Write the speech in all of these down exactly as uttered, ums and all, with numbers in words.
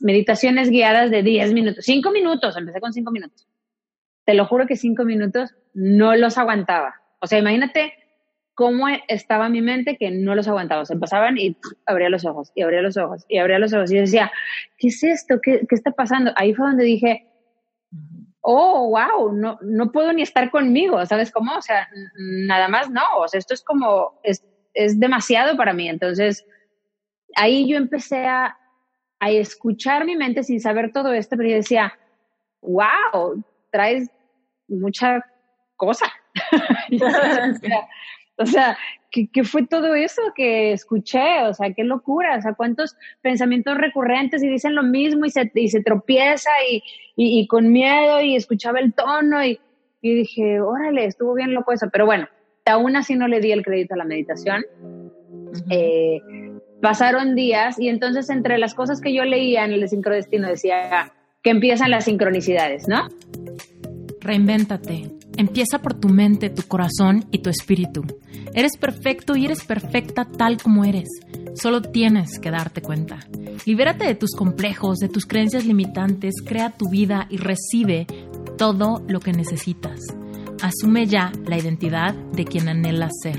meditaciones guiadas de diez minutos. cinco minutos, empecé con cinco minutos. Te lo juro que cinco minutos no los aguantaba. O sea, imagínate cómo estaba mi mente que no los aguantaba. O sea, pasaban y pff, abría los ojos, y abría los ojos, y abría los ojos. Y yo decía, ¿qué es esto? ¿Qué, qué está pasando? Ahí fue donde dije, oh, wow, no, no puedo ni estar conmigo, ¿sabes cómo? O sea, nada más no. O sea, esto es como, es, es demasiado para mí. Entonces, ahí yo empecé a, a escuchar mi mente sin saber todo esto, pero yo decía, wow, traes mucha cosa. o sea, o sea ¿qué, ¿qué fue todo eso que escuché? O sea, qué locura, o sea, cuántos pensamientos recurrentes y dicen lo mismo y se, y se tropieza y, y, y con miedo y escuchaba el tono y, y dije, órale, estuvo bien loco eso. Pero bueno, aún así no le di el crédito a la meditación. Uh-huh. Eh, pasaron días y entonces entre las cosas que yo leía en el de Sincrodestino decía que empiezan las sincronicidades, ¿no? Reinvéntate. Empieza por tu mente, tu corazón y tu espíritu. Eres perfecto y eres perfecta tal como eres. Solo tienes que darte cuenta. Libérate de tus complejos, de tus creencias limitantes, crea tu vida y recibe todo lo que necesitas. Asume ya la identidad de quien anhelas ser.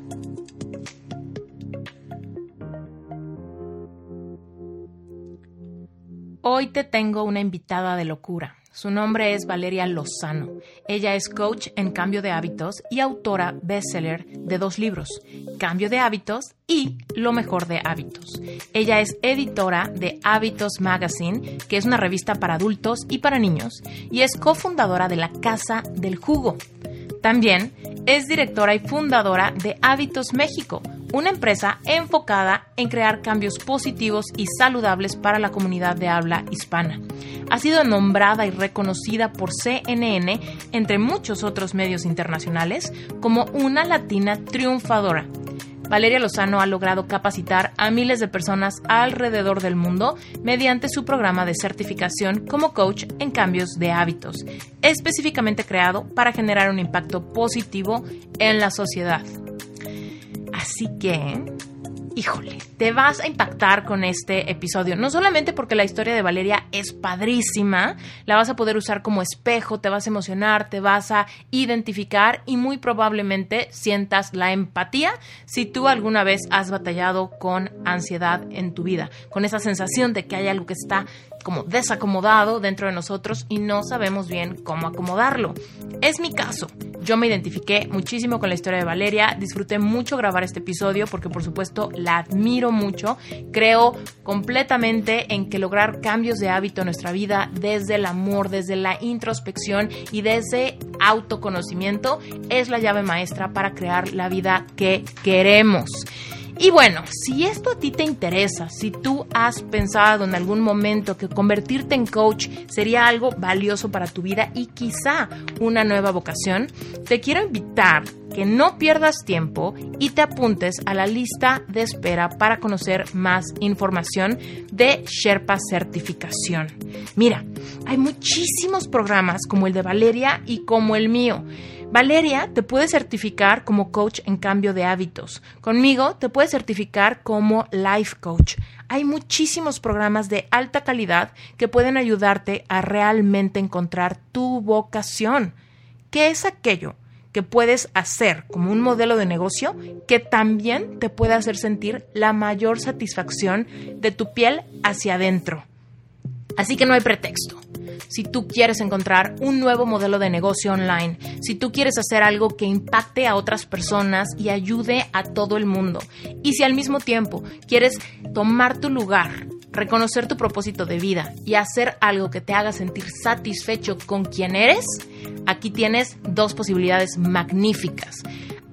Hoy te tengo una invitada de locura. Su nombre es Valeria Lozano. Ella es coach en cambio de hábitos y autora bestseller de dos libros, Cambio de hábitos y Lo mejor de hábitos. Ella es editora de Hábitos Magazine, que es una revista para adultos y para niños, y es cofundadora de La Casa del Jugo. También es directora y fundadora de Hábitos México, una empresa enfocada en crear cambios positivos y saludables para la comunidad de habla hispana. Ha sido nombrada y reconocida por C N N, entre muchos otros medios internacionales, como una latina triunfadora. Valeria Lozano ha logrado capacitar a miles de personas alrededor del mundo mediante su programa de certificación como coach en cambios de hábitos, específicamente creado para generar un impacto positivo en la sociedad. Así que, híjole, te vas a impactar con este episodio. No solamente porque la historia de Valeria es padrísima, la vas a poder usar como espejo, te vas a emocionar, te vas a identificar y muy probablemente sientas la empatía si tú alguna vez has batallado con ansiedad en tu vida, con esa sensación de que hay algo que está como desacomodado dentro de nosotros y no sabemos bien cómo acomodarlo. Es mi caso. Yo me identifiqué muchísimo con la historia de Valeria, disfruté mucho grabar este episodio porque por supuesto la admiro mucho, creo completamente en que lograr cambios de hábito en nuestra vida desde el amor, desde la introspección y desde autoconocimiento es la llave maestra para crear la vida que queremos. Y bueno, si esto a ti te interesa, si tú has pensado en algún momento que convertirte en coach sería algo valioso para tu vida y quizá una nueva vocación, te quiero invitar que no pierdas tiempo y te apuntes a la lista de espera para conocer más información de Sherpa Certificación. Mira, hay muchísimos programas como el de Valeria y como el mío. Valeria te puede certificar como coach en cambio de hábitos. Conmigo te puede certificar como life coach. Hay muchísimos programas de alta calidad que pueden ayudarte a realmente encontrar tu vocación. ¿Qué es aquello que puedes hacer como un modelo de negocio que también te puede hacer sentir la mayor satisfacción de tu piel hacia adentro? Así que no hay pretexto. Si tú quieres encontrar un nuevo modelo de negocio online, si tú quieres hacer algo que impacte a otras personas y ayude a todo el mundo, y si al mismo tiempo quieres tomar tu lugar, reconocer tu propósito de vida y hacer algo que te haga sentir satisfecho con quien eres, aquí tienes dos posibilidades magníficas.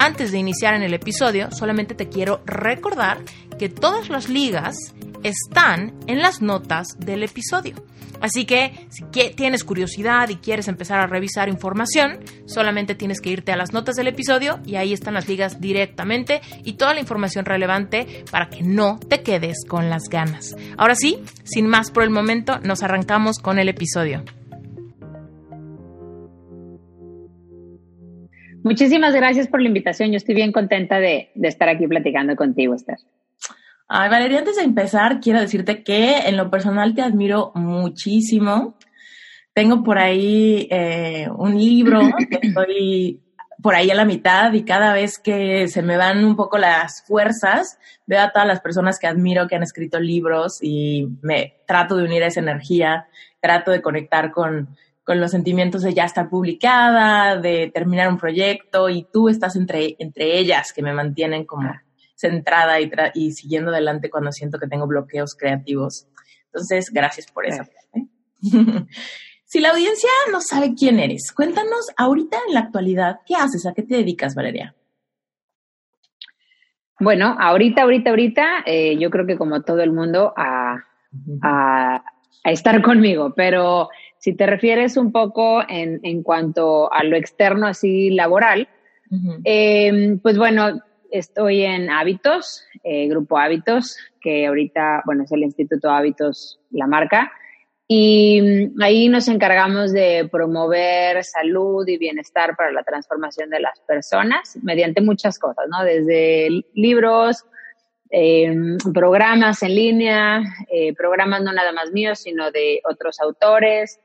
Antes de iniciar en el episodio, solamente te quiero recordar que todas las ligas están en las notas del episodio. Así que si tienes curiosidad y quieres empezar a revisar información, solamente tienes que irte a las notas del episodio y ahí están las ligas directamente y toda la información relevante para que no te quedes con las ganas. Ahora sí, sin más por el momento, nos arrancamos con el episodio. Muchísimas gracias por la invitación. Yo estoy bien contenta de, de estar aquí platicando contigo, Esther. Ay, Valeria, antes de empezar, quiero decirte que en lo personal te admiro muchísimo. Tengo por ahí eh, un libro que estoy por ahí a la mitad y cada vez que se me van un poco las fuerzas, veo a todas las personas que admiro que han escrito libros y me trato de unir a esa energía, trato de conectar con, con los sentimientos de ya estar publicada, de terminar un proyecto y tú estás entre, entre ellas que me mantienen como centrada y, tra- y siguiendo adelante cuando siento que tengo bloqueos creativos. Entonces, gracias por eso. Gracias. Si la audiencia no sabe quién eres, cuéntanos ahorita en la actualidad, ¿qué haces? ¿A qué te dedicas, Valeria? Bueno, ahorita, ahorita, ahorita, eh, yo creo que como todo el mundo, a, a, a estar conmigo. Pero si te refieres un poco en, en cuanto a lo externo, así laboral, uh-huh. eh, pues bueno, estoy en Hábitos, eh, Grupo Hábitos, que ahorita, bueno, es el Instituto Hábitos, la marca, y ahí nos encargamos de promover salud y bienestar para la transformación de las personas mediante muchas cosas, ¿no? Desde libros, eh, programas en línea, eh, programas no nada más míos, sino de otros autores.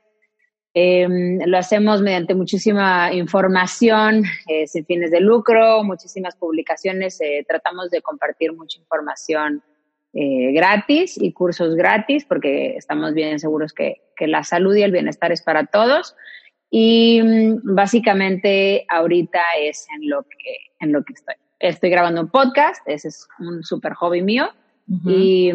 Eh, lo hacemos mediante muchísima información eh, sin fines de lucro, muchísimas publicaciones, eh, tratamos de compartir mucha información eh, gratis y cursos gratis porque estamos bien seguros que, que la salud y el bienestar es para todos y básicamente ahorita es en lo que, en lo que estoy. Estoy grabando un podcast, ese es un super hobby mío uh-huh. y...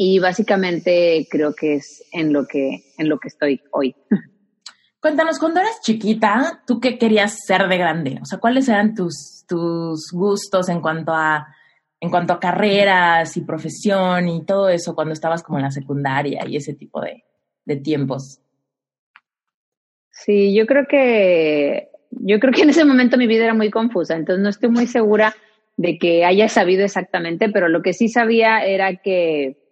Y básicamente creo que es en lo que, en lo que estoy hoy. Cuéntanos, cuando eras chiquita, ¿tú qué querías ser de grande? O sea, ¿cuáles eran tus, tus gustos en cuanto a, en cuanto a carreras y profesión y todo eso cuando estabas como en la secundaria y ese tipo de, de tiempos? Sí, yo creo que, yo creo que en ese momento mi vida era muy confusa, entonces no estoy muy segura de que haya sabido exactamente, pero lo que sí sabía era que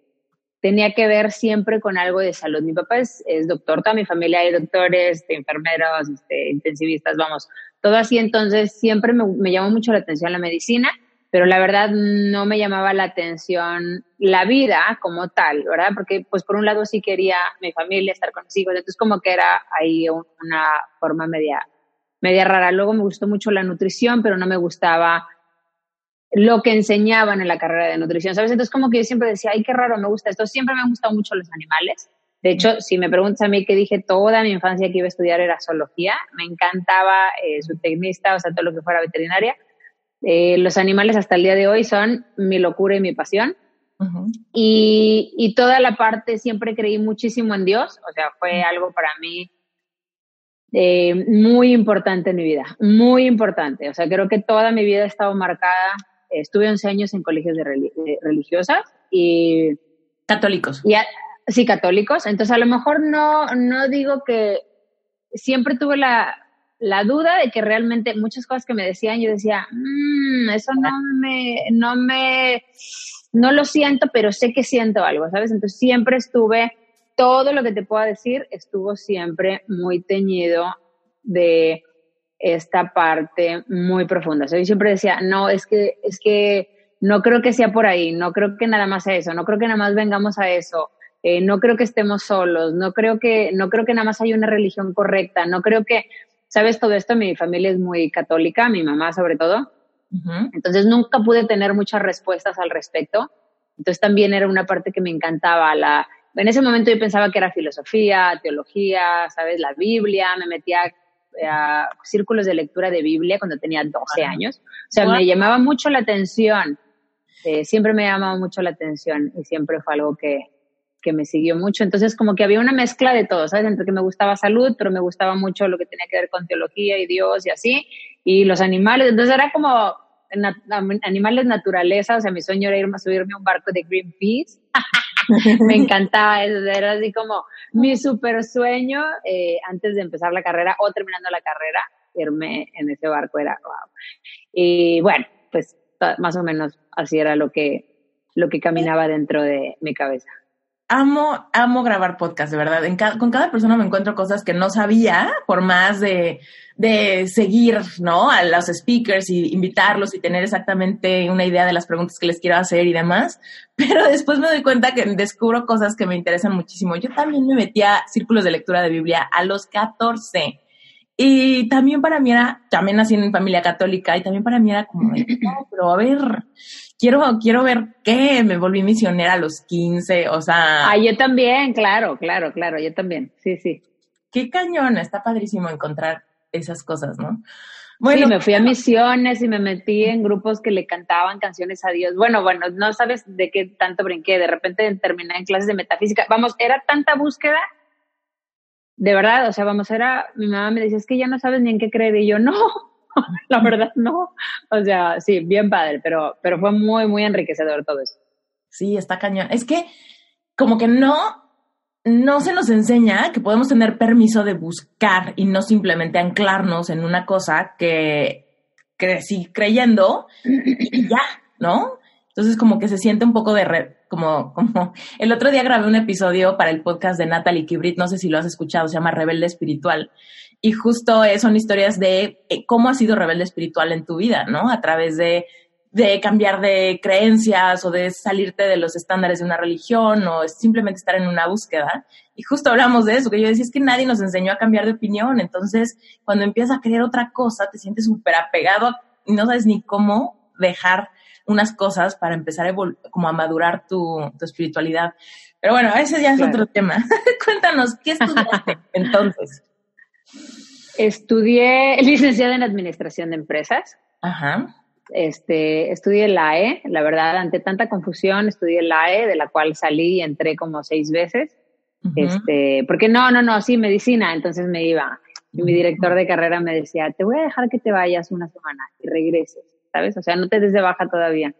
tenía que ver siempre con algo de salud. Mi papá es, es doctor, toda mi familia hay doctores, enfermeros, este, intensivistas, vamos, todo así. Entonces siempre me, me llamó mucho la atención la medicina, pero la verdad no me llamaba la atención la vida como tal, ¿verdad? Porque pues por un lado sí quería mi familia, estar con mis hijos, entonces como que era ahí un, una forma media, media rara. Luego me gustó mucho la nutrición, pero no me gustaba lo que enseñaban en la carrera de nutrición, ¿sabes? Entonces como que yo siempre decía, ay, qué raro, me gusta esto. Siempre me han gustado mucho los animales. De hecho, mm. si me preguntas a mí qué dije toda mi infancia que iba a estudiar era zoología. Me encantaba eh, su tecnista, o sea, todo lo que fuera veterinaria. Eh, los animales hasta el día de hoy son mi locura y mi pasión. Uh-huh. Y, y toda la parte, siempre creí muchísimo en Dios. O sea, fue algo para mí eh, muy importante en mi vida, muy importante. O sea, creo que toda mi vida ha estado marcada. Estuve once años en colegios de religiosas y... Católicos. Y a, sí, católicos. Entonces, a lo mejor no, no digo que... Siempre tuve la, la duda de que realmente muchas cosas que me decían, yo decía, mmm, eso no me, no me... No lo siento, pero sé que siento algo, ¿sabes? Entonces, siempre estuve... Todo lo que te pueda decir estuvo siempre muy teñido de... esta parte muy profunda. O sea, yo siempre decía, no, es que, es que no creo que sea por ahí, no creo que nada más sea eso, no creo que nada más vengamos a eso, eh, no creo que estemos solos, no creo que, no creo que nada más haya una religión correcta, no creo que, ¿sabes? Todo esto, mi familia es muy católica, mi mamá sobre todo, uh-huh. Entonces nunca pude tener muchas respuestas al respecto, entonces también era una parte que me encantaba, la, en ese momento yo pensaba que era filosofía, teología, ¿sabes? La Biblia, me metía a círculos de lectura de Biblia cuando tenía doce años. O sea, wow. Me llamaba mucho la atención. Eh, siempre me llamaba mucho la atención y siempre fue algo que, que me siguió mucho. Entonces, como que había una mezcla de todo, ¿sabes? Entre que me gustaba salud, pero me gustaba mucho lo que tenía que ver con teología y Dios y así, y los animales. Entonces, era como na, animales naturaleza, o sea, mi sueño era irme a subirme a un barco de Greenpeace. Me encantaba eso, era así como mi super sueño eh, antes de empezar la carrera o terminando la carrera, irme en ese barco era wow. Y bueno, pues más o menos así era lo que lo que caminaba dentro de mi cabeza. Amo, amo grabar podcast, de verdad. En ca- con cada persona me encuentro cosas que no sabía, por más de, de seguir, ¿no?, a los speakers y invitarlos y tener exactamente una idea de las preguntas que les quiero hacer y demás. Pero después me doy cuenta que descubro cosas que me interesan muchísimo. Yo también me metí a círculos de lectura de Biblia a los catorce. Y también para mí era, también nací en familia católica y también para mí era como, no, pero a ver, quiero, quiero ver qué, me volví misionera a los quince, o sea. Ah, yo también, claro, claro, claro, yo también, sí, sí. Qué cañón, está padrísimo encontrar esas cosas, ¿no? Bueno, sí, me fui a misiones y me metí en grupos que le cantaban canciones a Dios. Bueno, bueno, no sabes de qué tanto brinqué, de repente terminé en clases de metafísica, vamos, era tanta búsqueda. De verdad, o sea, vamos, era, mi mamá me decía, es que ya no sabes ni en qué creer, y yo, no, la verdad no, o sea, sí, bien padre, pero pero fue muy, muy enriquecedor todo eso. Sí, está cañón, es que como que no, no se nos enseña que podemos tener permiso de buscar y no simplemente anclarnos en una cosa que crecí creyendo y ya, ¿no? Entonces como que se siente un poco de... Re- Como, como el otro día grabé un episodio para el podcast de Natalie Kibrit, no sé si lo has escuchado, se llama Rebelde Espiritual. Y justo son historias de cómo has sido rebelde espiritual en tu vida, ¿no? A través de, de cambiar de creencias o de salirte de los estándares de una religión o simplemente estar en una búsqueda. Y justo hablamos de eso, que yo decía, es que nadie nos enseñó a cambiar de opinión. Entonces, cuando empiezas a creer otra cosa, te sientes súper apegado y no sabes ni cómo dejar unas cosas para empezar a evol- como a madurar tu, tu espiritualidad. Pero bueno, ese ya es claro. Otro tema. Cuéntanos, ¿qué estudiaste entonces? Estudié licenciada en Administración de Empresas. Ajá. Este, estudié la E, la verdad, ante tanta confusión, estudié la E, de la cual salí y entré como seis veces. Uh-huh. Este, porque no, no, no, sí, medicina, entonces me iba. Y mi director de carrera me decía, te voy a dejar que te vayas una semana y regreses. ¿Sabes? O sea, no te des de baja todavía.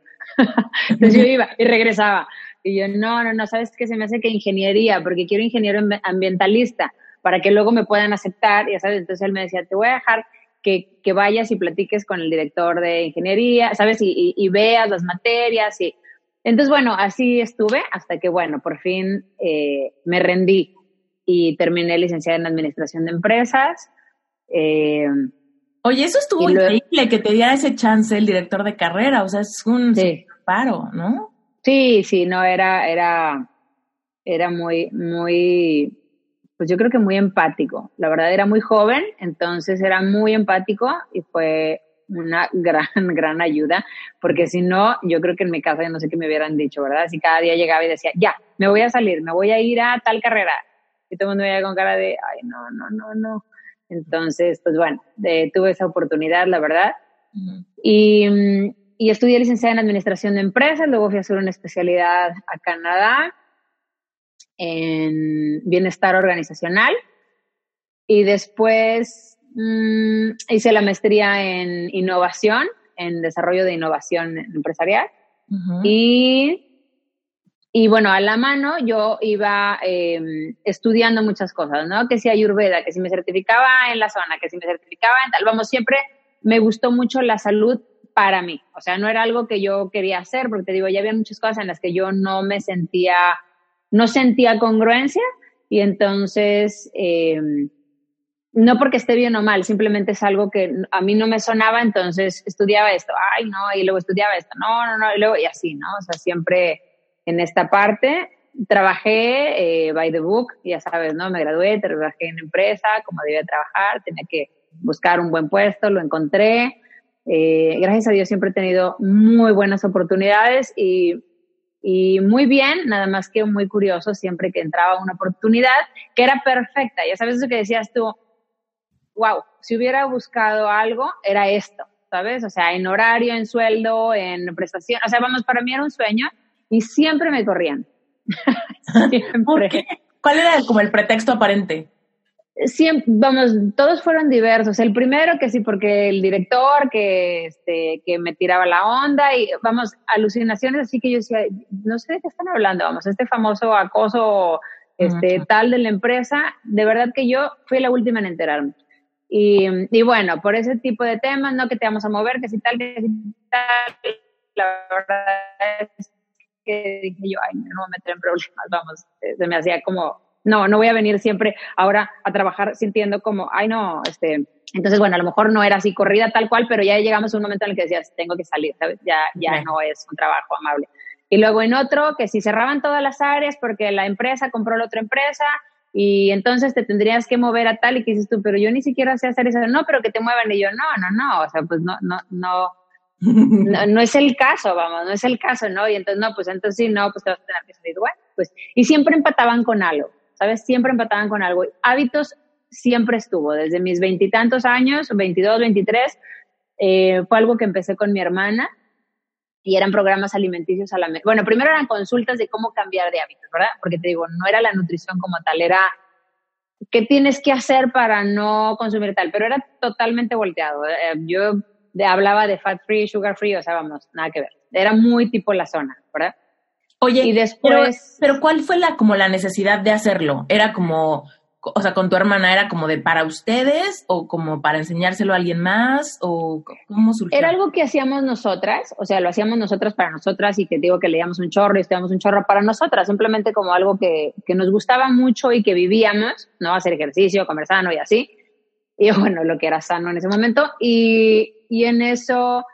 Entonces yo iba y regresaba. Y yo, no, no, no, ¿sabes qué? Se me hace que ingeniería, porque quiero ingeniero ambientalista, para que luego me puedan aceptar, ya sabes. Entonces él me decía, te voy a dejar que, que vayas y platiques con el director de ingeniería, ¿sabes? Y, y, y veas las materias. Y... Entonces, bueno, así estuve hasta que, bueno, por fin eh, me rendí y terminé licenciada en Administración de Empresas. Eh... Oye, eso estuvo luego, increíble, que te diera ese chance el director de carrera, o sea, es un sí. Paro, ¿no? Sí, sí, no, era, era, era muy, muy, pues yo creo que muy empático. La verdad, era muy joven, entonces era muy empático y fue una gran, gran ayuda, porque si no, yo creo que en mi casa yo no sé qué me hubieran dicho, ¿verdad? Si cada día llegaba y decía, ya, me voy a salir, me voy a ir a tal carrera. Y todo el mundo me veía con cara de, ay, no, no, no, no. Entonces, pues bueno, eh, tuve esa oportunidad, la verdad. Uh-huh. Y, y estudié licenciada en Administración de Empresas, luego fui a hacer una especialidad a Canadá en Bienestar Organizacional. Y después mmm, hice la maestría en Innovación, en Desarrollo de Innovación Empresarial. Uh-huh. Y... Y bueno, a la mano yo iba eh, estudiando muchas cosas, ¿no? Que si ayurveda, que si me certificaba en la zona, que si me certificaba en tal. Vamos, siempre me gustó mucho la salud para mí. O sea, no era algo que yo quería hacer, porque te digo, ya había muchas cosas en las que yo no me sentía, no sentía congruencia. Y entonces, eh, no porque esté bien o mal, simplemente es algo que a mí no me sonaba. Entonces, estudiaba esto, ay, no, y luego estudiaba esto, no, no, no, y luego, y así, ¿no? O sea, siempre... En esta parte trabajé eh, by the book, ya sabes, ¿no? Me gradué, trabajé en empresa, como debía trabajar, tenía que buscar un buen puesto, lo encontré. Eh, gracias a Dios siempre he tenido muy buenas oportunidades y, y muy bien, nada más que muy curioso siempre que entraba una oportunidad que era perfecta. Ya sabes eso que decías tú, wow, si hubiera buscado algo, era esto, ¿sabes? O sea, en horario, en sueldo, en prestación, o sea, vamos, para mí era un sueño. Y siempre me corrían. Siempre. ¿Por qué? ¿Cuál era como el pretexto aparente? siempre, vamos, todos fueron diversos. El primero que sí, porque el director que, este, que me tiraba la onda y, vamos, alucinaciones así que yo decía, no sé de qué están hablando, vamos, este famoso acoso este, uh-huh. tal de la empresa, de verdad que yo fui la última en enterarme. Y, y bueno, por ese tipo de temas, no que te vamos a mover, que si tal, que si tal, la verdad es que dije yo, ay, no me meter en problemas, vamos, se me hacía como... No, no voy a venir siempre ahora a trabajar sintiendo como, ay, no, este... Entonces, bueno, a lo mejor no era así corrida tal cual, pero ya llegamos a un momento en el que decías, tengo que salir, ¿sabes? Ya, ya [S2] Sí. [S1] No es un trabajo amable. Y luego en otro, que si cerraban todas las áreas porque la empresa compró la otra empresa y entonces te tendrías que mover a tal y que dices tú, pero yo ni siquiera sé hacer eso. No, pero que te muevan. Y yo, no, no, no, o sea, pues no, no, no... No, no es el caso, vamos, no es el caso, ¿no? Y entonces, no, pues entonces sí, no, pues te vas a tener que salir, bueno, pues... Y siempre empataban con algo. ¿Sabes? Siempre empataban con algo. Hábitos siempre estuvo. Desde mis veintitantos años, veintidós, veintitrés, eh, fue algo que empecé con mi hermana y eran programas alimenticios a la mesa. Bueno, primero eran consultas de cómo cambiar de hábitos, ¿verdad? Porque te digo, no era la nutrición como tal, era qué tienes que hacer para no consumir tal, pero era totalmente volteado. Eh, yo de, hablaba de fat free, sugar free, o sea, vamos, nada que ver. Era muy tipo la zona, ¿verdad? Oye, y después, pero, pero ¿cuál fue la como la necesidad de hacerlo? ¿Era como, o sea, con tu hermana era como de para ustedes o como para enseñárselo a alguien más o cómo surgió? Era algo que hacíamos nosotras, o sea, lo hacíamos nosotras para nosotras y que digo que leíamos un chorro y estudiamos un chorro para nosotras, simplemente como algo que, que nos gustaba mucho y que vivíamos, ¿no? Hacer ejercicio, comer sano y así. Y bueno, lo que era sano en ese momento y, y en eso...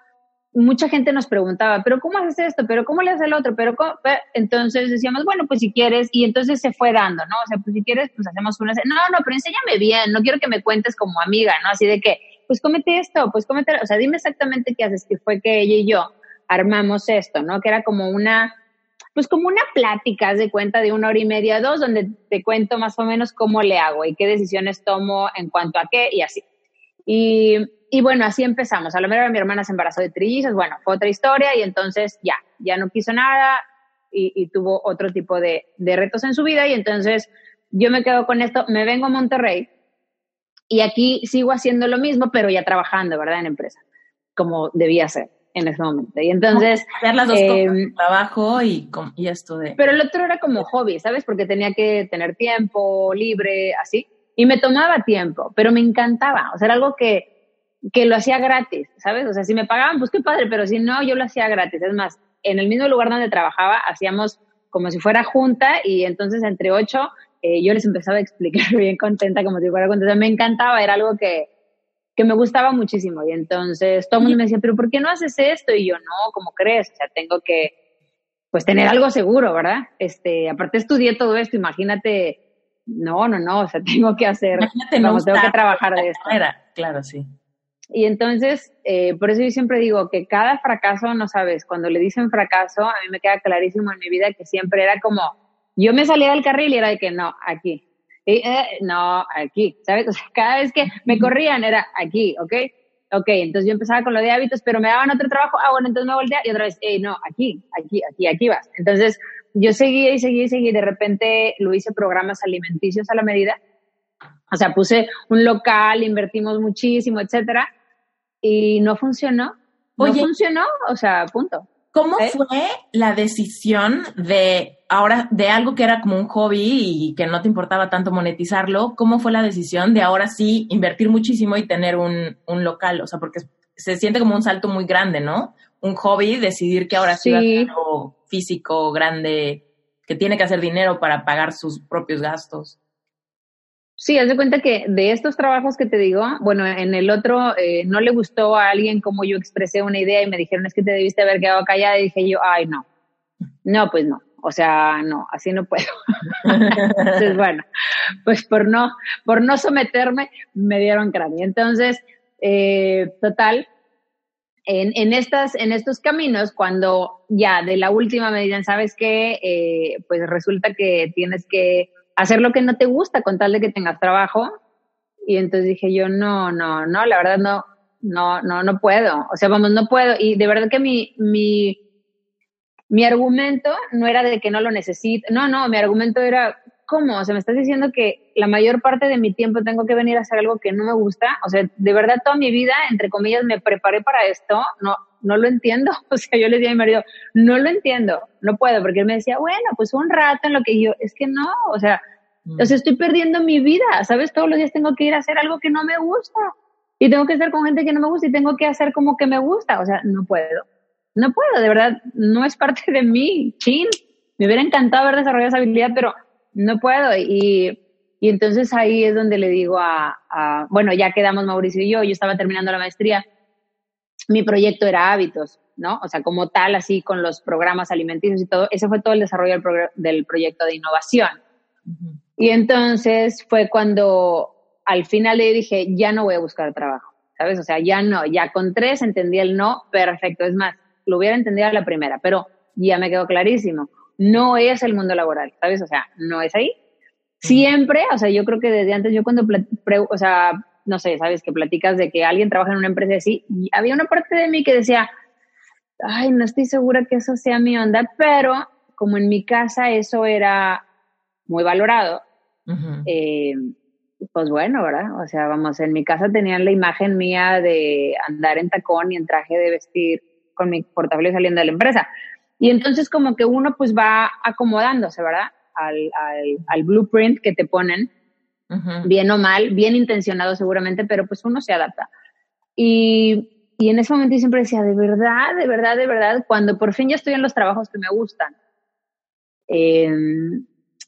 Mucha gente nos preguntaba, ¿pero cómo haces esto? ¿Pero cómo le haces el otro? ¿Pero cómo? Entonces decíamos, bueno, pues si quieres, y entonces se fue dando, ¿no? O sea, pues si quieres, pues hacemos una... No, no, pero enséñame bien, no quiero que me cuentes como amiga, ¿no? Así de que, pues cómete esto, pues cómete... O sea, dime exactamente qué haces, que fue que ella y yo armamos esto, ¿no? Que era como una... Pues como una plática, haz de cuenta, de una hora y media, dos, donde te cuento más o menos cómo le hago y qué decisiones tomo en cuanto a qué y así. Y... Y bueno, así empezamos. A lo mejor mi hermana se embarazó de trillizos, bueno, fue otra historia y entonces ya, ya no quiso nada y, y tuvo otro tipo de, de retos en su vida y entonces yo me quedo con esto, me vengo a Monterrey y aquí sigo haciendo lo mismo, pero ya trabajando, ¿verdad? En empresa, como debía ser en ese momento. Y entonces... Hacer las dos eh, cosas, trabajo y, y esto de... Pero el otro era como hobby, ¿sabes? Porque tenía que tener tiempo libre, así. Y me tomaba tiempo, pero me encantaba. O sea, era algo que... que lo hacía gratis, ¿sabes? O sea, si me pagaban, pues qué padre, pero si no, yo lo hacía gratis. Es más, en el mismo lugar donde trabajaba, hacíamos como si fuera junta y entonces entre ocho eh, yo les empezaba a explicar bien contenta, como si fuera contenta. Me encantaba, era algo que, que me gustaba muchísimo. Y entonces todo el mundo me decía, ¿pero por qué no haces esto? Y yo, no, ¿cómo crees? O sea, tengo que, pues, tener algo seguro, ¿verdad? Este, aparte estudié todo esto, imagínate, no, no, no, o sea, tengo que hacer, vamos, tengo que trabajar de esto. Claro, sí. Y entonces, eh, por eso yo siempre digo que cada fracaso, no sabes, cuando le dicen fracaso, a mí me queda clarísimo en mi vida que siempre era como, yo me salía del carril y era de que no, aquí, y, eh, no, aquí, ¿sabes? O sea, cada vez que me corrían era aquí, ¿ok? Ok, entonces yo empezaba con lo de hábitos, pero me daban otro trabajo, ah, bueno, entonces me volteaba y otra vez, hey, no, aquí, aquí, aquí, aquí vas. Entonces, yo seguía y seguía y seguía y de repente lo hice programas alimenticios a la medida. O sea, puse un local, invertimos muchísimo, etcétera, y no funcionó. No Oye, funcionó, o sea, punto. ¿Cómo ¿Eh? fue la decisión de ahora de algo que era como un hobby y que no te importaba tanto monetizarlo? ¿Cómo fue la decisión de ahora sí invertir muchísimo y tener un, un local? O sea, porque se siente como un salto muy grande, ¿no? Un hobby, decidir que ahora sí va a ser algo físico, grande, que tiene que hacer dinero para pagar sus propios gastos. Sí, haz de cuenta que de estos trabajos que te digo, bueno, en el otro eh, no le gustó a alguien como yo expresé una idea y me dijeron, es que te debiste haber quedado callada y dije yo, ay, no, no, pues no, o sea, no, así no puedo. Entonces, bueno, pues por no, por no someterme me dieron cráneo. Entonces, eh, total, en, en, estas, en estos caminos, cuando ya de la última me dicen, ¿sabes qué? Eh, pues resulta que tienes que hacer lo que no te gusta con tal de que tengas trabajo. Y entonces dije yo, no, no, no, la verdad no, no, no, no puedo. O sea, vamos, no puedo. Y de verdad que mi, mi, mi argumento no era de que no lo necesito. No, no, mi argumento era ¿cómo? O sea, ¿me estás diciendo que la mayor parte de mi tiempo tengo que venir a hacer algo que no me gusta? O sea, de verdad toda mi vida, entre comillas, me preparé para esto. No, no lo entiendo. O sea, yo le decía a mi marido, no lo entiendo, no puedo. Porque él me decía, bueno, pues un rato en lo que yo, es que no, o sea, mm. o sea, estoy perdiendo mi vida, ¿sabes? Todos los días tengo que ir a hacer algo que no me gusta. Y tengo que estar con gente que no me gusta y tengo que hacer como que me gusta. O sea, no puedo. No puedo, de verdad, no es parte de mí. Chin, me hubiera encantado haber desarrollado esa habilidad, pero no puedo. Y, y entonces ahí es donde le digo a, a... Bueno, ya quedamos Mauricio y yo. Yo estaba terminando la maestría. Mi proyecto era hábitos, ¿no? O sea, como tal, así con los programas alimenticios y todo. Ese fue todo el desarrollo del, pro- del proyecto de innovación. Uh-huh. Y entonces fue cuando al final le dije, ya no voy a buscar trabajo, ¿sabes? O sea, ya no. Ya con tres entendí el no, perfecto. Es más, lo hubiera entendido a la primera, pero ya me quedó clarísimo. No es el mundo laboral, ¿sabes? O sea, no es ahí. Siempre, o sea, yo creo que desde antes, yo cuando, plat- pre- o sea, no sé, ¿sabes? Que platicas de que alguien trabaja en una empresa así, y había una parte de mí que decía, ay, no estoy segura que eso sea mi onda, pero como en mi casa eso era muy valorado, uh-huh. eh, pues bueno, ¿verdad? O sea, vamos, en mi casa tenían la imagen mía de andar en tacón y en traje de vestir con mi portafolio saliendo de la empresa. Y entonces como que uno pues va acomodándose, ¿verdad? Al, al, al blueprint que te ponen, uh-huh. bien o mal, bien intencionado seguramente, pero pues uno se adapta. Y, y en ese momento yo siempre decía, de verdad, de verdad, de verdad, cuando por fin ya estoy en los trabajos que me gustan, eh,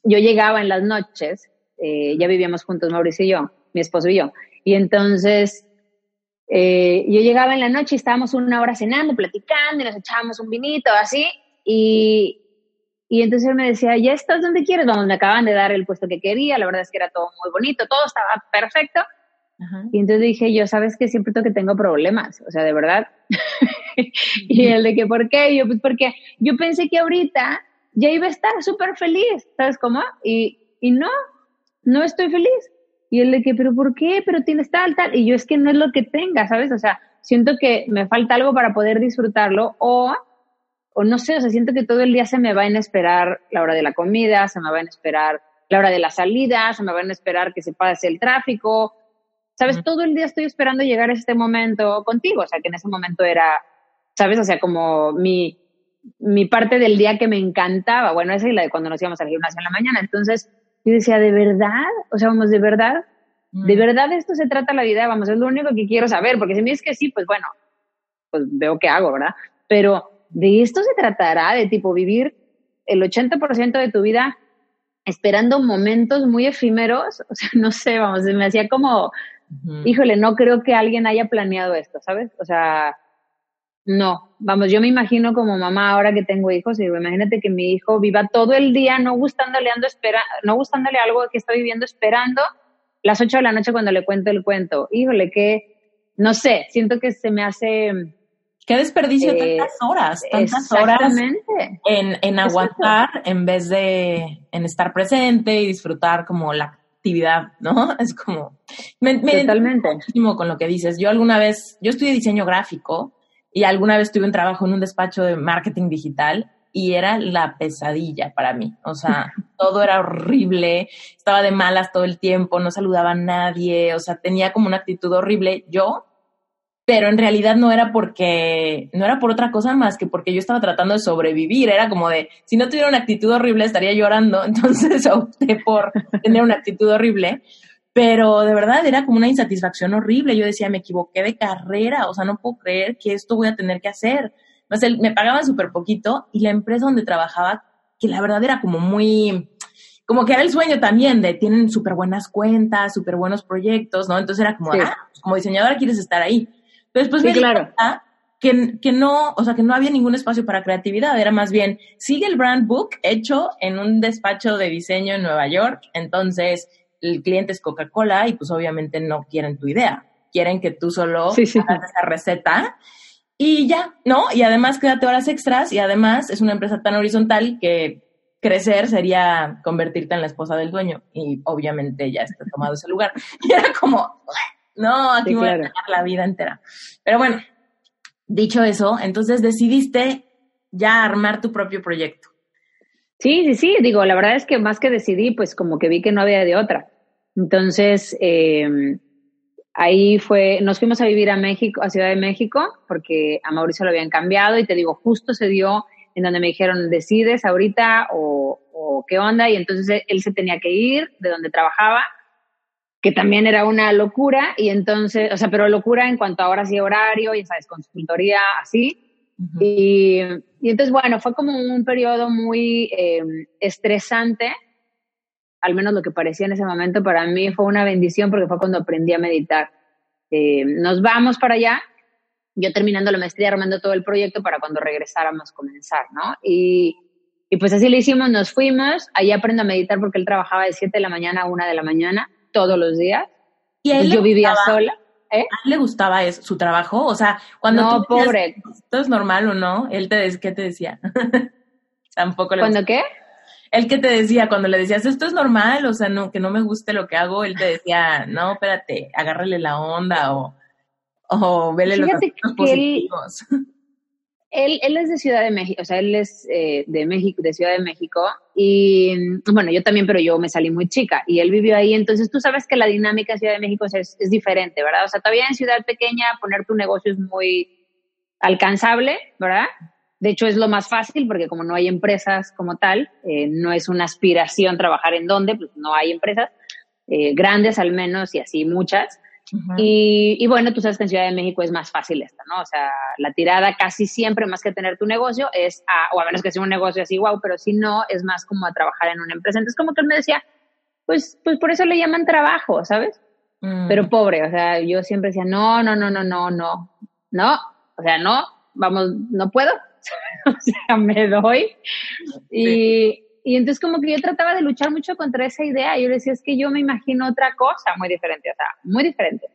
yo llegaba en las noches, eh, ya vivíamos juntos Mauricio y yo, mi esposo y yo, y entonces... Eh, yo llegaba en la noche y estábamos una hora cenando, platicando y nos echábamos un vinito, así. Y, y entonces él me decía, ya estás donde quieres. Vamos, me acaban de dar el puesto que quería. La verdad es que era todo muy bonito, todo estaba perfecto. Ajá. Y entonces dije, yo, ¿sabes qué? Siempre que tengo problemas, o sea, de verdad. Y él de que, ¿por qué? Y yo, pues porque yo pensé que ahorita ya iba a estar súper feliz, ¿sabes cómo? Y, y no, no estoy feliz. Y él de que, ¿pero por qué? Pero tienes tal, tal. Y yo, es que no es lo que tenga, ¿sabes? O sea, siento que me falta algo para poder disfrutarlo o, o no sé, o sea, siento que todo el día se me va a esperar la hora de la comida, se me va a esperar la hora de la salida, se me va a esperar que se pase el tráfico. ¿Sabes? Uh-huh. Todo el día estoy esperando llegar a este momento contigo. O sea, que en ese momento era, ¿sabes? O sea, como mi, mi parte del día que me encantaba. Bueno, esa es la de cuando nos íbamos al gimnasio en la mañana. Entonces... yo decía, ¿de verdad? O sea, vamos, ¿de verdad? ¿De verdad de esto se trata la vida? Vamos, es lo único que quiero saber, porque si me dices que sí, pues bueno, pues veo qué hago, ¿verdad? Pero de esto se tratará, de tipo vivir el ochenta por ciento de tu vida esperando momentos muy efímeros. O sea, no sé, vamos, me hacía como, uh-huh. híjole, no creo que alguien haya planeado esto, ¿sabes? O sea, no, vamos, yo me imagino como mamá ahora que tengo hijos, y digo, imagínate que mi hijo viva todo el día no gustándole, ando espera, no gustándole algo que está viviendo esperando las ocho de la noche cuando le cuento el cuento. Híjole, que, no sé, siento que se me hace... Qué desperdicio eh, tantas horas, tantas horas en, en aguantar Exacto. en vez de en estar presente y disfrutar como la actividad, ¿no? Es como... Me, me Totalmente. Muchísimo con lo que dices. Yo alguna vez, yo estudié diseño gráfico, y alguna vez tuve un trabajo en un despacho de marketing digital y era la pesadilla para mí. O sea, todo era horrible, estaba de malas todo el tiempo, no saludaba a nadie, o sea, tenía como una actitud horrible yo, pero en realidad no era porque, no era por otra cosa más que porque yo estaba tratando de sobrevivir. Era como de, si no tuviera una actitud horrible estaría llorando, entonces opté por tener una actitud horrible. Pero de verdad era como una insatisfacción horrible. Yo decía, me equivoqué de carrera, o sea, no puedo creer que esto voy a tener que hacer. O sea, me pagaban súper poquito y la empresa donde trabajaba, que la verdad era como muy, como que era el sueño también de tienen súper buenas cuentas, súper buenos proyectos, ¿no? Entonces era como, sí. ah, como diseñadora quieres estar ahí. Pero después sí, me claro. di cuenta que, que no, o sea, que no había ningún espacio para creatividad. Era más bien, sigue el brand book hecho en un despacho de diseño en Nueva York, entonces... el cliente es Coca-Cola y pues obviamente no quieren tu idea, quieren que tú solo sí, sí. hagas esa receta y ya, ¿no? Y además quédate horas extras y además es una empresa tan horizontal que crecer sería convertirte en la esposa del dueño y obviamente ya está tomado ese lugar. Y era como, no, aquí sí, voy claro. a dejar la vida entera. Pero bueno, dicho eso, entonces decidiste ya armar tu propio proyecto. Sí, sí, sí. Digo, la verdad es que más que decidí, pues como que vi que no había de otra. Entonces, eh, ahí fue, nos fuimos a vivir a México, a Ciudad de México, porque a Mauricio lo habían cambiado y te digo, justo se dio en donde me dijeron, ¿decides ahorita o, o qué onda? Y entonces él se tenía que ir de donde trabajaba, que también era una locura, y entonces, o sea, pero locura en cuanto a horas y horario, y sabes, consultoría, así. Uh-huh. Y, y entonces, bueno, fue como un periodo muy eh, estresante, al menos lo que parecía en ese momento. Para mí fue una bendición porque fue cuando aprendí a meditar. Eh, nos vamos para allá, yo terminando la maestría, armando todo el proyecto para cuando regresáramos comenzar, ¿no? Y, y pues así lo hicimos, nos fuimos, ahí aprendo a meditar porque él trabajaba de siete de la mañana a una de la mañana, todos los días. Y a él yo vivía gustaba, sola. ¿Eh? ¿A él le gustaba eso, su trabajo? O sea, cuando no, tú decías, pobre. ¿Esto es normal o no? Él te, ¿qué te decía? Tampoco le ¿Cuándo gustaba. ¿Qué? Él que te decía, cuando le decías, esto es normal, o sea, no, que no me guste lo que hago, él te decía, no, espérate, agárrale la onda o, o vele los aspectos positivos. Él, él es de Ciudad de México, o sea, él es eh, de México, de Ciudad de México, y bueno, yo también, pero yo me salí muy chica, y él vivió ahí, entonces tú sabes que la dinámica de Ciudad de México es, es diferente, ¿verdad? O sea, todavía en ciudad pequeña poner tu negocio es muy alcanzable, ¿verdad? De hecho, es lo más fácil porque como no hay empresas como tal, eh, no es una aspiración trabajar en donde, pues no hay empresas, eh, grandes al menos y así muchas. Uh-huh. Y, y bueno, tú sabes que en Ciudad de México es más fácil esta, ¿no? O sea, la tirada casi siempre, más que tener tu negocio, es a, o a menos que sea un negocio así, wow, pero si no, es más como a trabajar en una empresa. Entonces, como que él me decía, pues, pues por eso le llaman trabajo, ¿sabes? Mm. Pero pobre, o sea, yo siempre decía, no, no, no, no, no, no, no, o sea, no, vamos, no puedo. O sea, me doy. Y, y entonces como que yo trataba de luchar mucho contra esa idea. Yo le decía, es que yo me imagino otra cosa muy diferente, o sea, muy diferente.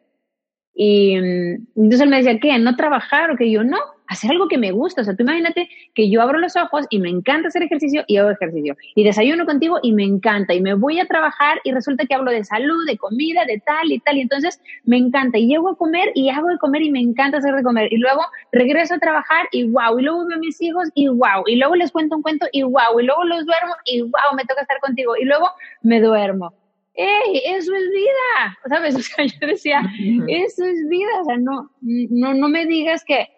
Y entonces él me decía, ¿qué? ¿No trabajar? O que yo, no, hacer algo que me gusta. O sea, tú imagínate que yo abro los ojos y me encanta hacer ejercicio y hago ejercicio. Y desayuno contigo y me encanta. Y me voy a trabajar y resulta que hablo de salud, de comida, de tal y tal. Y entonces me encanta. Y llego a comer y hago de comer y me encanta hacer de comer. Y luego regreso a trabajar y wow. Y luego veo a mis hijos y wow. Y luego les cuento un cuento y wow. Y luego los duermo y wow, me toca estar contigo. Y luego me duermo. ¡Ey! ¡Eso es vida! ¿Sabes? O sea, yo decía, uh-huh. Eso es vida. O sea, no, no, no me digas que,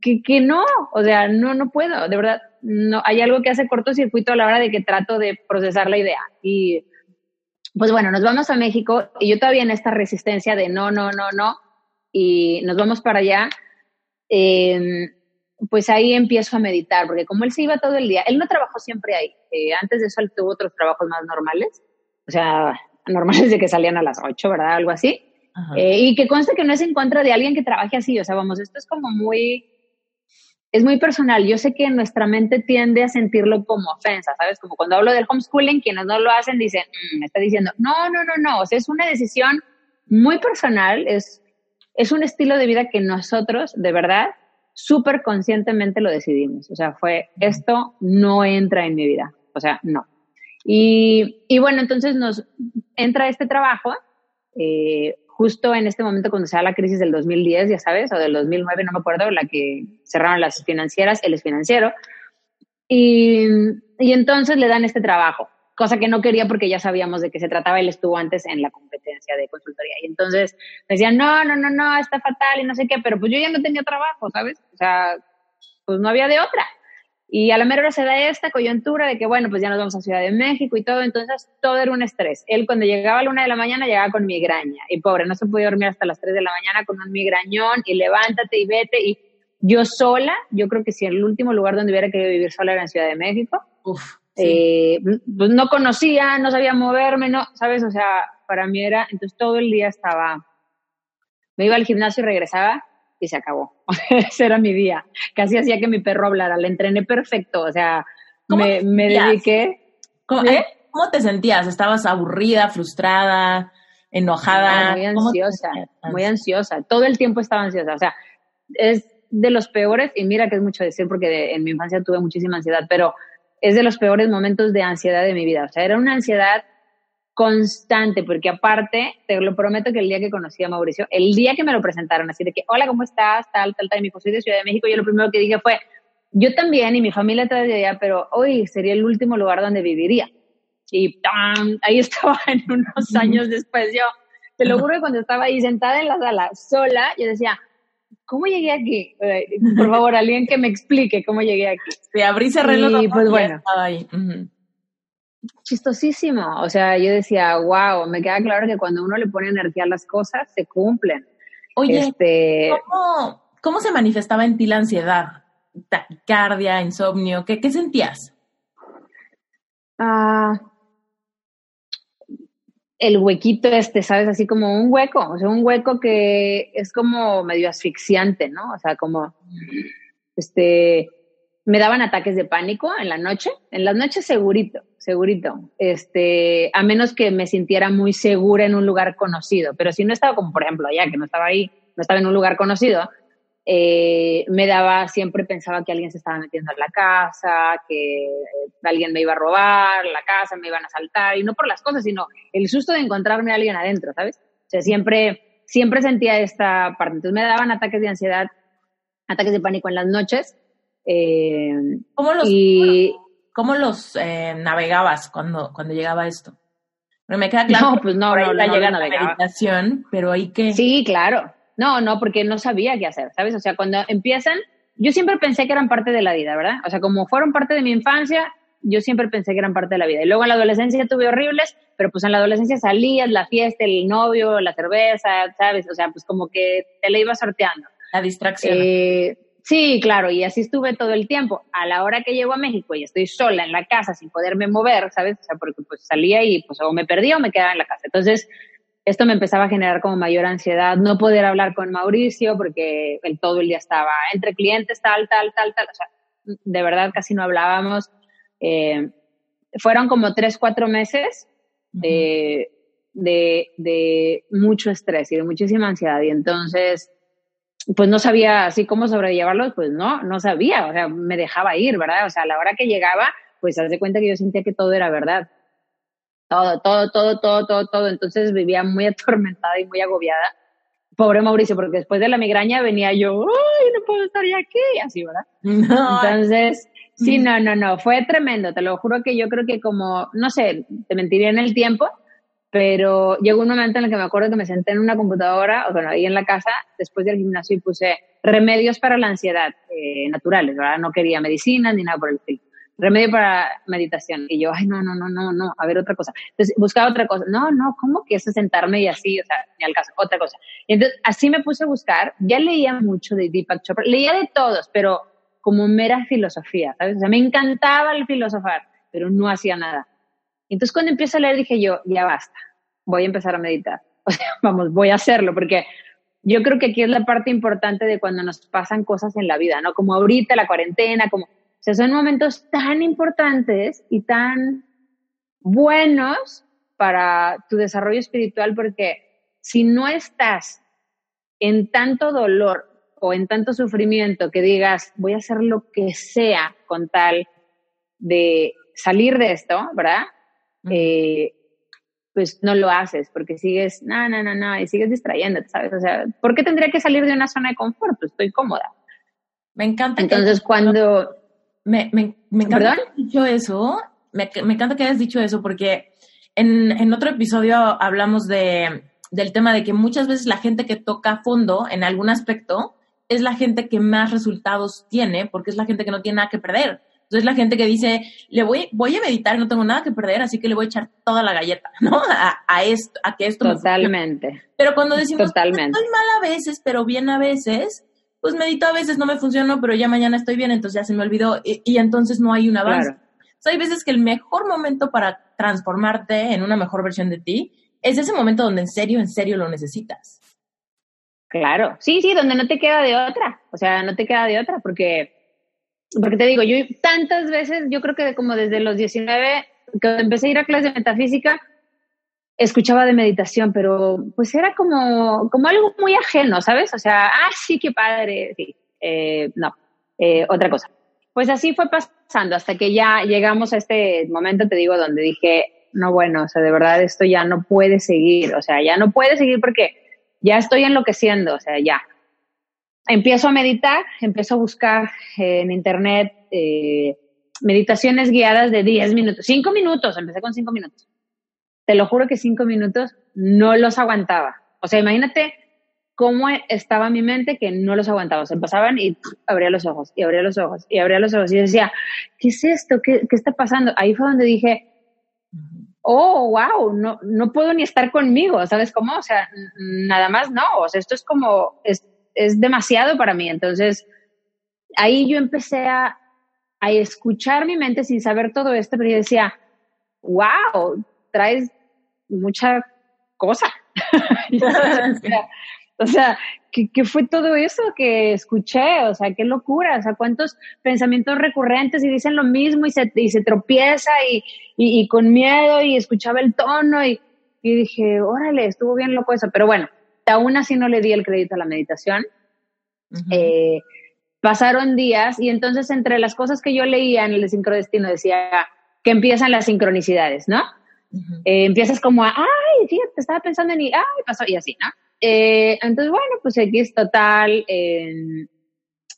que, que no. O sea, no, no puedo. De verdad, no. Hay algo que hace cortocircuito a la hora de que trato de procesar la idea. Y pues bueno, nos vamos a México y yo todavía en esta resistencia de no, no, no, no. Y nos vamos para allá. Eh, pues ahí empiezo a meditar, porque como él se iba todo el día, él no trabajó siempre ahí. Eh, antes de eso él tuvo otros trabajos más normales. O sea, normales de que salían a las ocho, ¿verdad? Algo así. Eh, y que conste que no es en contra de alguien que trabaje así. O sea, vamos, esto es como muy... Es muy personal. Yo sé que nuestra mente tiende a sentirlo como ofensa, ¿sabes? Como cuando hablo del homeschooling, quienes no lo hacen dicen, mm, me está diciendo, no, no, no, no. O sea, es una decisión muy personal. Es, es un estilo de vida que nosotros, de verdad, súper conscientemente lo decidimos. O sea, fue, esto no entra en mi vida. O sea, no. Y, y bueno, entonces nos entra este trabajo, eh, justo en este momento cuando se da la crisis del dos mil diez, ya sabes, o del dos mil nueve, no me acuerdo, la que cerraron las financieras, él es financiero, y, y entonces le dan este trabajo, cosa que no quería porque ya sabíamos de qué se trataba, él estuvo antes en la competencia de consultoría, y entonces me decían, no, no, no, no, está fatal, y no sé qué, pero pues yo ya no tenía trabajo, ¿sabes? O sea, pues no había de otra. Y a la mera hora se da esta coyuntura de que, bueno, pues ya nos vamos a Ciudad de México y todo. Entonces, todo era un estrés. Él cuando llegaba a la una de la mañana llegaba con migraña. Y pobre, no se podía dormir hasta las tres de la mañana con un migrañón y levántate y vete. Y yo sola, yo creo que si el último lugar donde hubiera querido vivir sola era en Ciudad de México. Uf, sí. eh, pues no conocía, no sabía moverme, no, ¿sabes? O sea, para mí era, entonces todo el día estaba, me iba al gimnasio y regresaba. Y se acabó. Ese era mi día. Casi hacía que mi perro hablara. Le entrené perfecto. O sea, me, me dediqué. ¿Cómo, ¿Eh? ¿Cómo te sentías? ¿Estabas aburrida, frustrada, enojada? Muy ansiosa, muy ansiosa. Todo el tiempo estaba ansiosa. O sea, es de los peores, y mira que es mucho decir porque de, en mi infancia tuve muchísima ansiedad, pero es de los peores momentos de ansiedad de mi vida. O sea, era una ansiedad constante, porque aparte, te lo prometo que el día que conocí a Mauricio, el día que me lo presentaron, así de que, hola, ¿cómo estás? Tal, tal, tal, y me dijo, soy de Ciudad de México, yo lo primero que dije fue, yo también y mi familia está de allá, pero hoy sería el último lugar donde viviría. Y ¡pam! Ahí estaba en unos años después. Yo, te lo juro que cuando estaba ahí sentada en la sala sola, yo decía, ¿cómo llegué aquí? Por favor, alguien que me explique cómo llegué aquí. Sí, abrí ese reloj. Y pues bueno, estaba ahí. Uh-huh. Chistosísimo. O sea, yo decía, wow, me queda claro que cuando uno le pone energía a las cosas, se cumplen. Oye, este... ¿cómo, ¿cómo se manifestaba en ti la ansiedad? Taquicardia, insomnio, ¿qué, qué sentías? Ah... Uh... el huequito este, ¿sabes? Así como un hueco, o sea, un hueco que es como medio asfixiante, ¿no? O sea, como, este, me daban ataques de pánico en la noche, en las noches segurito, segurito, este, a menos que me sintiera muy segura en un lugar conocido, pero si no estaba como, por ejemplo, allá, que no estaba ahí, no estaba en un lugar conocido, eh, me daba, siempre pensaba que alguien se estaba metiendo en la casa, que alguien me iba a robar la casa, me iban a asaltar, y no por las cosas, sino el susto de encontrarme a alguien adentro, ¿sabes? O sea, siempre, siempre sentía esta parte. Entonces me daban ataques de ansiedad, ataques de pánico en las noches. Eh, ¿Cómo los, y, ¿cómo los eh, navegabas cuando, cuando llegaba esto? Porque me queda claro no, pues no, por ahí no, la no, llegada no a la meditación, pero ahí que... Sí, claro. No, no, porque no sabía qué hacer, ¿sabes? O sea, cuando empiezan, yo siempre pensé que eran parte de la vida, ¿verdad? O sea, como fueron parte de mi infancia, yo siempre pensé que eran parte de la vida. Y luego en la adolescencia tuve horribles, pero pues en la adolescencia salías, la fiesta, el novio, la cerveza, ¿sabes? O sea, pues como que te la ibas sorteando. La distracción. Eh, sí, claro, y así estuve todo el tiempo. A la hora que llego a México y estoy sola en la casa sin poderme mover, ¿sabes? O sea, porque pues salía y pues o me perdía o me quedaba en la casa. Entonces... esto me empezaba a generar como mayor ansiedad, no poder hablar con Mauricio porque él todo el día estaba entre clientes, tal, tal, tal, tal. O sea, de verdad casi no hablábamos. Eh, fueron como tres, cuatro meses de, uh-huh. de, de mucho estrés y de muchísima ansiedad. Y entonces, pues no sabía así cómo sobrellevarlos, pues no, no sabía. O sea, me dejaba ir, ¿verdad? O sea, a la hora que llegaba, pues haz de cuenta que yo sentía que todo era verdad. Todo, todo, todo, todo, todo, todo. Entonces vivía muy atormentada y muy agobiada. Pobre Mauricio, porque después de la migraña venía yo, ¡ay, no puedo estar ya aquí! Así, ¿verdad? No, entonces, ay. sí, no, no, no, fue tremendo. Te lo juro que yo creo que como, no sé, te mentiría en el tiempo, pero llegó un momento en el que me acuerdo que me senté en una computadora, o bueno, ahí en la casa, después del gimnasio y puse remedios para la ansiedad eh, naturales, ¿verdad? No quería medicinas ni nada por el estilo. Remedio para meditación. Y yo, ay, no, no, no, no, no, a ver, otra cosa. Entonces, buscaba otra cosa. No, no, ¿cómo que eso sentarme y así? O sea, ni al caso, otra cosa. Y entonces, así me puse a buscar. Ya leía mucho de Deepak Chopra. Leía de todos, pero como mera filosofía, ¿sabes? O sea, me encantaba el filosofar, pero no hacía nada. Entonces, cuando empiezo a leer, dije yo, ya basta. Voy a empezar a meditar. O sea, vamos, voy a hacerlo, porque... yo creo que aquí es la parte importante de cuando nos pasan cosas en la vida, ¿no? Como ahorita, la cuarentena, como... o sea, son momentos tan importantes y tan buenos para tu desarrollo espiritual, porque si no estás en tanto dolor o en tanto sufrimiento que digas, voy a hacer lo que sea con tal de salir de esto, ¿verdad? Uh-huh. Eh, pues no lo haces, porque sigues, no, no, no, no, y sigues distrayéndote, ¿sabes? O sea, ¿por qué tendría que salir de una zona de confort? Pues estoy cómoda. Me encanta. Entonces, que... cuando... Me, me, me encanta ¿Perdón? que hayas dicho eso, me, me encanta que hayas dicho eso porque en, en otro episodio hablamos de, del tema de que muchas veces la gente que toca fondo en algún aspecto es la gente que más resultados tiene porque es la gente que no tiene nada que perder. Entonces la gente que dice, le voy, voy a meditar, no tengo nada que perder, así que le voy a echar toda la galleta, ¿no? A, a esto, a que esto Totalmente. me funcione. Pero cuando decimos, Totalmente. estoy mal a veces, pero bien a veces... pues medito a veces, no me funcionó, pero ya mañana estoy bien, entonces ya se me olvidó y, y entonces no hay un avance. Claro. Entonces, hay veces que el mejor momento para transformarte en una mejor versión de ti es ese momento donde en serio, en serio lo necesitas. Claro, sí, sí, donde no te queda de otra, o sea, no te queda de otra, porque, porque te digo, yo tantas veces, yo creo que como desde los diecinueve, que empecé a ir a clases de metafísica, escuchaba de meditación, pero pues era como, como algo muy ajeno, ¿sabes? O sea, ah, sí, qué padre, sí, eh, no, eh, otra cosa. Pues así fue pasando hasta que ya llegamos a este momento, te digo, donde dije, no, bueno, o sea, de verdad esto ya no puede seguir, o sea, ya no puede seguir porque ya estoy enloqueciendo, o sea, ya. empiezo a meditar, empiezo a buscar eh, en internet eh, meditaciones guiadas de diez minutos, cinco minutos, empecé con cinco minutos. Te lo juro que cinco minutos no los aguantaba. O sea, imagínate cómo estaba mi mente que no los aguantaba. O sea, pasaban y pff, abría los ojos, y abría los ojos, y abría los ojos. Y yo decía, ¿qué es esto? ¿Qué, qué está pasando? Ahí fue donde dije, oh, wow, no, no puedo ni estar conmigo, ¿sabes cómo? O sea, nada más no. O sea, esto es como, es, es demasiado para mí. Entonces, ahí yo empecé a, a escuchar mi mente sin saber todo esto, pero yo decía, wow, traes mucha cosa. o sea, o sea ¿qué, ¿qué fue todo eso que escuché? O sea, qué locura, o sea, cuántos pensamientos recurrentes y dicen lo mismo y se, y se tropieza y, y, y con miedo y escuchaba el tono y, y dije, órale, estuvo bien loco eso. Pero bueno, aún así no le di el crédito a la meditación. Uh-huh. Eh, pasaron días y entonces entre las cosas que yo leía en el de Sincrodestino decía que empiezan las sincronicidades, ¿no? Uh-huh. Eh, empiezas como a, ay, fíjate, estaba pensando en, y, ay, pasó, y así, ¿no? Eh, entonces, bueno, pues aquí es total. Eh,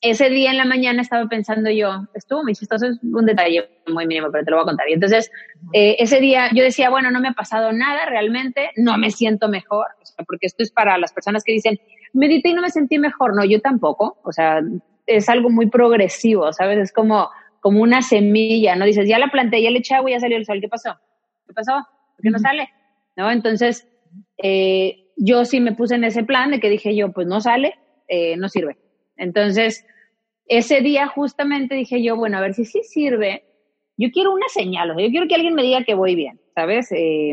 ese día en la mañana estaba pensando yo, estuvo muy chistoso, es un detalle muy mínimo, pero te lo voy a contar. Y entonces, eh, ese día yo decía, bueno, no me ha pasado nada realmente, no me siento mejor, o sea, porque esto es para las personas que dicen, medité y no me sentí mejor. No, yo tampoco, o sea, es algo muy progresivo, ¿sabes? Es como, como una semilla, ¿no? Dices, ya la planté, ya le eché agua y ya salió el sol, ¿qué pasó? ¿Qué pasó? ¿Por qué no sale? ¿No? Entonces, eh, yo sí me puse en ese plan de que dije yo, pues no sale, eh, no sirve. Entonces, ese día justamente dije yo, bueno, a ver si sí sirve. Yo quiero una señal, o sea, yo quiero que alguien me diga que voy bien, ¿sabes? Eh,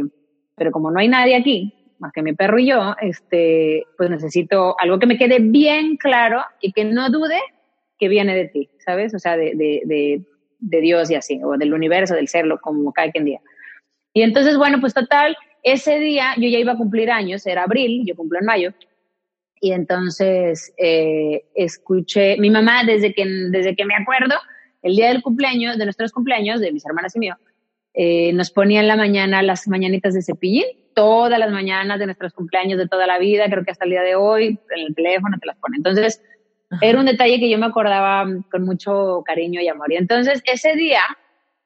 pero como no hay nadie aquí, más que mi perro y yo, este, pues necesito algo que me quede bien claro y que no dude que viene de ti, ¿sabes? O sea, de, de, de, de Dios y así, o del universo, del serlo, como cada quien diga. Y entonces, bueno, pues total, ese día yo ya iba a cumplir años, era abril, yo cumplo en mayo, y entonces eh, escuché, mi mamá desde que, desde que me acuerdo, el día del cumpleaños, de nuestros cumpleaños, de mis hermanas y mío, eh, nos ponía en la mañana las mañanitas de Cepillín, todas las mañanas de nuestros cumpleaños de toda la vida, creo que hasta el día de hoy, en el teléfono te las pone. Entonces, ajá, era un detalle que yo me acordaba con mucho cariño y amor. Y entonces, ese día,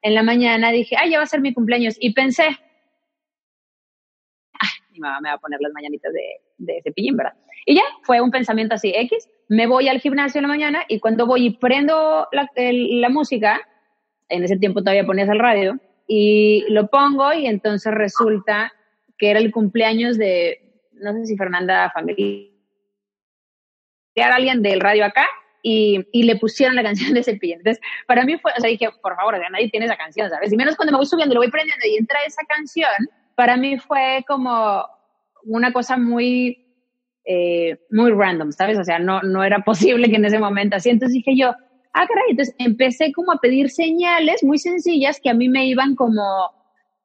en la mañana dije, ay, ya va a ser mi cumpleaños. Y pensé, ay, mi mamá me va a poner las mañanitas de, de Cepillín, ¿verdad? Y ya, fue un pensamiento así, X. Me voy al gimnasio en la mañana y cuando voy y prendo la, el, la música, en ese tiempo todavía ponías el radio, y lo pongo y entonces resulta que era el cumpleaños de, no sé si Fernanda Familiar, alguien del radio acá, Y, y le pusieron la canción de Cepillín. Entonces, para mí fue, o sea, dije, por favor, ya nadie tiene esa canción, ¿sabes? Y menos cuando me voy subiendo, lo voy prendiendo y entra esa canción, para mí fue como una cosa muy, eh, muy random, ¿sabes? O sea, no, no era posible que en ese momento así. Entonces dije yo, ah, caray. Entonces empecé como a pedir señales muy sencillas que a mí me iban como,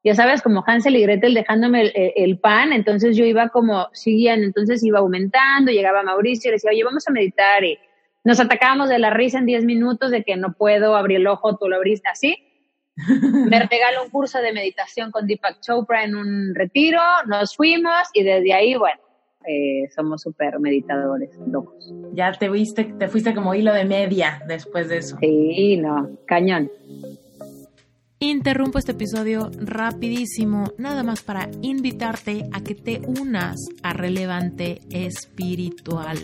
ya sabes, como Hansel y Gretel dejándome el, el, el pan. Entonces yo iba como, seguían, entonces iba aumentando, llegaba Mauricio y le decía, oye, vamos a meditar y nos atacábamos de la risa en diez minutos de que no puedo abrir el ojo, tú lo abriste así. Me regaló un curso de meditación con Deepak Chopra en un retiro, nos fuimos y desde ahí, bueno, eh, somos súper meditadores, locos. Ya te viste, te fuiste como hilo de media después de eso. Sí, no, cañón. Interrumpo este episodio rapidísimo, nada más para invitarte a que te unas a Relevante Espiritual.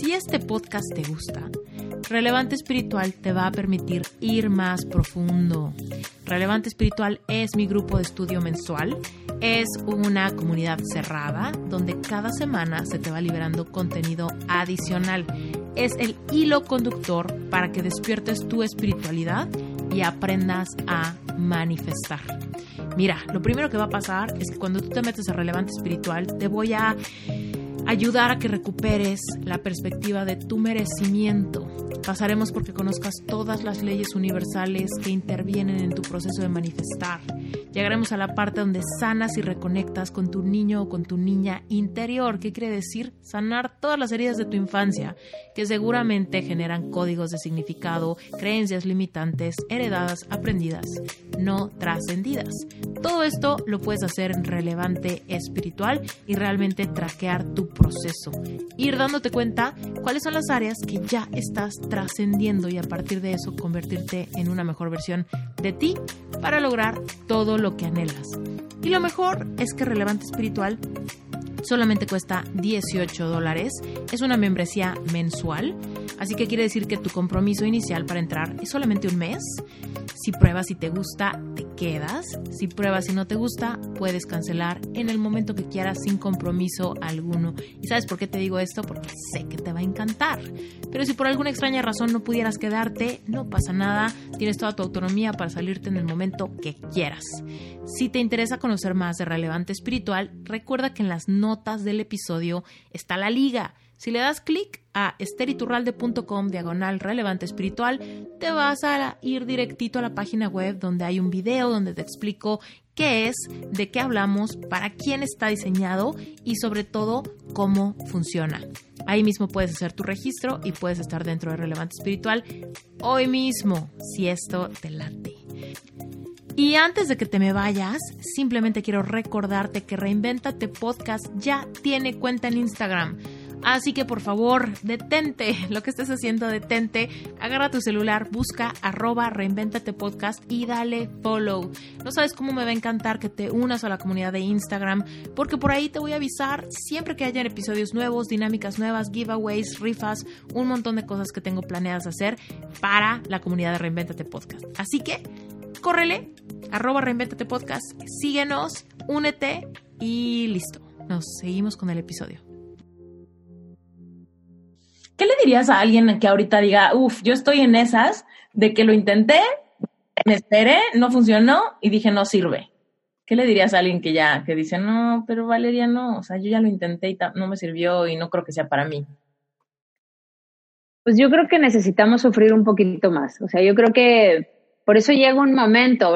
Si este podcast te gusta, Relevante Espiritual te va a permitir ir más profundo. Relevante Espiritual es mi grupo de estudio mensual. Es una comunidad cerrada donde cada semana se te va liberando contenido adicional. Es el hilo conductor para que despiertes tu espiritualidad y aprendas a manifestar. Mira, lo primero que va a pasar es que cuando tú te metes a Relevante Espiritual, te voy a ayudar a que recuperes la perspectiva de tu merecimiento, Pasaremos porque conozcas todas las leyes universales que intervienen en tu proceso de manifestar. Llegaremos a la parte donde sanas y reconectas con tu niño o con tu niña interior. ¿Qué quiere decir? Sanar todas las heridas de tu infancia, que seguramente generan códigos de significado, creencias limitantes, heredadas, aprendidas, no trascendidas. Todo esto lo puedes hacer en Relevante Espiritual y realmente traquear tu proceso. Ir dándote cuenta cuáles son las áreas que ya estás trascendiendo y a partir de eso convertirte en una mejor versión de ti para lograr todo lo que anhelas. Y lo mejor es que Relevante Espiritual solamente cuesta dieciocho dólares, es una membresía mensual, así que quiere decir que tu compromiso inicial para entrar es solamente un mes. Si pruebas y te gusta, te quedas. Si pruebas y no te gusta, puedes cancelar en el momento que quieras sin compromiso alguno. ¿Y sabes por qué te digo esto? Porque sé que te va a encantar. Pero si por alguna extraña razón no pudieras quedarte, no pasa nada. Tienes toda tu autonomía para salirte en el momento que quieras. Si te interesa conocer más de Relevante Espiritual, recuerda que en las notas del episodio está la liga. Si le das clic a esteriturralde.com diagonal relevante espiritual, te vas a ir directito a la página web donde hay un video donde te explico qué es, de qué hablamos, para quién está diseñado y sobre todo cómo funciona. Ahí mismo puedes hacer tu registro y puedes estar dentro de Relevante Espiritual hoy mismo, si esto te late. Y antes de que te me vayas, simplemente quiero recordarte que Reinvéntate Podcast ya tiene cuenta en Instagram. Así que por favor, detente, lo que estés haciendo, detente, agarra tu celular, busca arroba Reinvéntate Podcast y dale follow. No sabes cómo me va a encantar que te unas a la comunidad de Instagram, porque por ahí te voy a avisar siempre que haya episodios nuevos, dinámicas nuevas, giveaways, rifas, un montón de cosas que tengo planeadas hacer para la comunidad de Reinvéntate Podcast. Así que córrele, arroba Reinvéntate Podcast, síguenos, únete y listo. Nos seguimos con el episodio. ¿Qué le dirías a alguien que ahorita diga, uff, yo estoy en esas de que lo intenté, me esperé, no funcionó y dije no sirve? ¿Qué le dirías a alguien que ya, que dice, no, pero Valeria no, o sea, yo ya lo intenté y ta- no me sirvió y no creo que sea para mí? Pues yo creo que necesitamos sufrir un poquito más, o sea, yo creo que por eso llega un momento,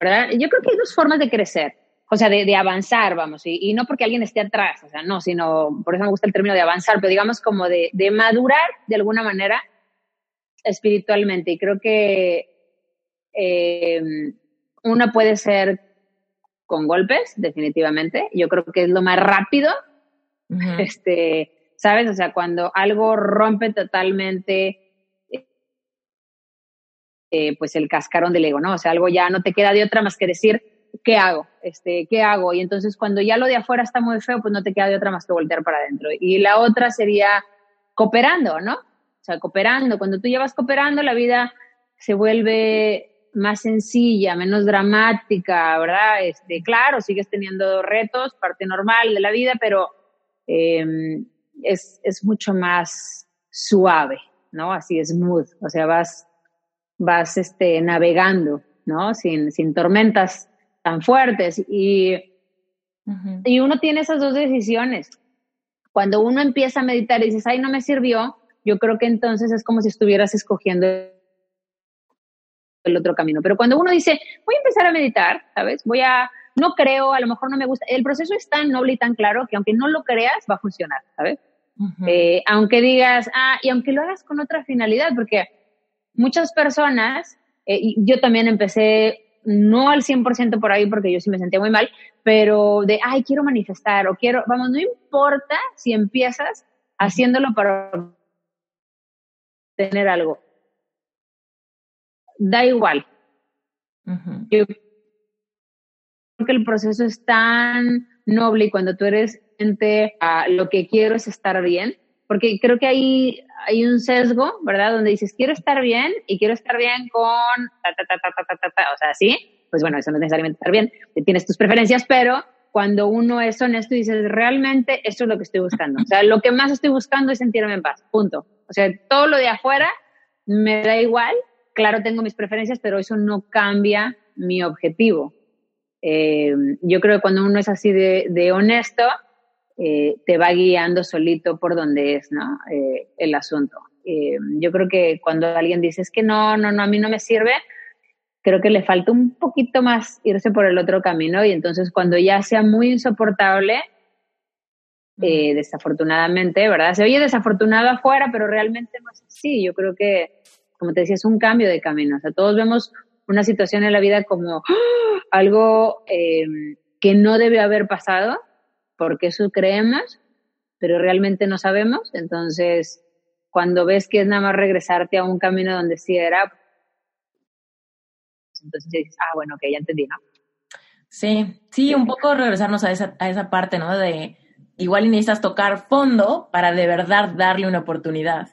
¿verdad? Yo creo que hay dos formas de crecer. O sea, de, de avanzar, vamos, y, y no porque alguien esté atrás, o sea, no, sino, por eso me gusta el término de avanzar, pero digamos como de, de madurar de alguna manera espiritualmente. Y creo que eh, una puede ser con golpes, definitivamente. Yo creo que es lo más rápido, uh-huh. este, ¿sabes? O sea, cuando algo rompe totalmente... Eh, pues el cascarón del ego, ¿no? O sea, algo ya no te queda de otra más que decir, ¿qué hago? Este, ¿qué hago? Y entonces cuando ya lo de afuera está muy feo, pues no te queda de otra más que voltear para adentro. Y la otra sería cooperando, ¿no? O sea, cooperando. Cuando tú llevas cooperando, la vida se vuelve más sencilla, menos dramática, ¿verdad? Este, claro, sigues teniendo retos, parte normal de la vida, pero eh, es, es mucho más suave, ¿no? Así smooth. O sea, vas, vas este, navegando, ¿no? Sin, sin tormentas tan fuertes. Y, uh-huh. y uno tiene esas dos decisiones. Cuando uno empieza a meditar y dices, ay, no me sirvió, yo creo que entonces es como si estuvieras escogiendo el otro camino. Pero cuando uno dice, voy a empezar a meditar, ¿sabes? Voy a, no creo, a lo mejor no me gusta. El proceso es tan noble y tan claro que aunque no lo creas, va a funcionar, ¿sabes? Uh-huh. Eh, aunque digas, ah, y aunque lo hagas con otra finalidad, porque muchas personas, eh, y yo también empecé, no al cien por ciento por ahí porque yo sí me sentía muy mal, pero de, ay, quiero manifestar o quiero, vamos, no importa si empiezas haciéndolo para tener algo. Da igual. Uh-huh. Yo creo que el proceso es tan noble y cuando tú eres gente, uh, lo que quiero es estar bien, porque creo que hay, hay un sesgo, ¿verdad? Donde dices, quiero estar bien y quiero estar bien con ta, ta, ta, ta, ta, ta, ta. O sea, sí, pues bueno, eso no es necesariamente estar bien. Tienes tus preferencias, pero cuando uno es honesto y dices, realmente esto es lo que estoy buscando. O sea, lo que más estoy buscando es sentirme en paz, punto. O sea, todo lo de afuera me da igual. Claro, tengo mis preferencias, pero eso no cambia mi objetivo. Eh, yo creo que cuando uno es así de, de honesto, eh, te va guiando solito por donde es, ¿no? Eh, el asunto. Eh, yo creo que cuando alguien dice, es que no, no, no, a mí no me sirve, creo que le falta un poquito más irse por el otro camino, y entonces cuando ya sea muy insoportable, eh, desafortunadamente, ¿verdad? Se oye desafortunado afuera, pero realmente no es así. Yo creo que, como te decía, es un cambio de camino. O sea, todos vemos una situación en la vida como ¡oh! algo eh, que no debió haber pasado, porque eso creemos, pero realmente no sabemos. Entonces, cuando ves que es nada más regresarte a un camino donde sí era, entonces dices, ah, bueno, ok, ya entendí, ¿no? Sí, sí, un poco regresarnos a esa, a esa parte, ¿no? De igual necesitas tocar fondo para de verdad darle una oportunidad,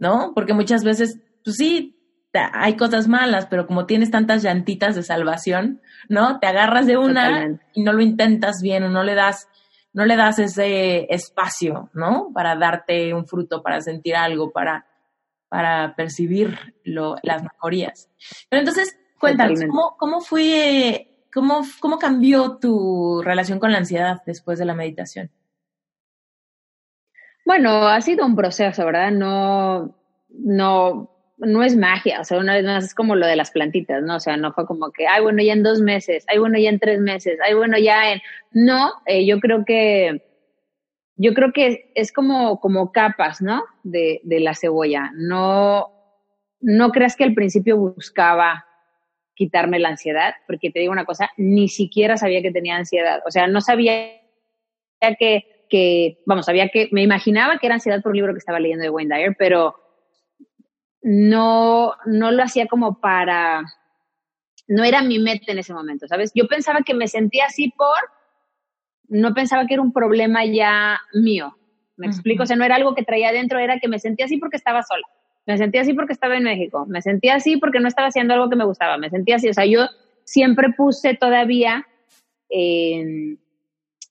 ¿no? Porque muchas veces, pues sí, hay cosas malas, pero como tienes tantas llantitas de salvación, ¿no? Te agarras de una Totalmente. Y no lo intentas bien, o no le das, no le das ese espacio, ¿no? Para darte un fruto, para sentir algo, para, para percibir lo, las mejorías. Pero entonces, cuéntanos, ¿cómo, cómo fue, cómo, cómo cambió tu relación con la ansiedad después de la meditación? Bueno, ha sido un proceso, ¿verdad? No, no, no es magia. O sea, una vez más es como lo de las plantitas, ¿no? O sea, no fue como que, ay, bueno, ya en dos meses, ay, bueno, ya en tres meses, ay, bueno, ya en... No, eh, yo creo que, yo creo que es, es como, como capas, ¿no? De, de la cebolla. No, no creas que al principio buscaba quitarme la ansiedad, porque te digo una cosa, ni siquiera sabía que tenía ansiedad. O sea, no sabía que, que vamos, sabía que, me imaginaba que era ansiedad por un libro que estaba leyendo de Wayne Dyer, pero no, no lo hacía como para, no era mi meta en ese momento, ¿sabes? Yo pensaba que me sentía así por, no pensaba que era un problema ya mío, ¿me uh-huh. explico? O sea, no era algo que traía adentro, era que me sentía así porque estaba sola, me sentía así porque estaba en México, me sentía así porque no estaba haciendo algo que me gustaba, me sentía así, o sea, yo siempre puse todavía eh,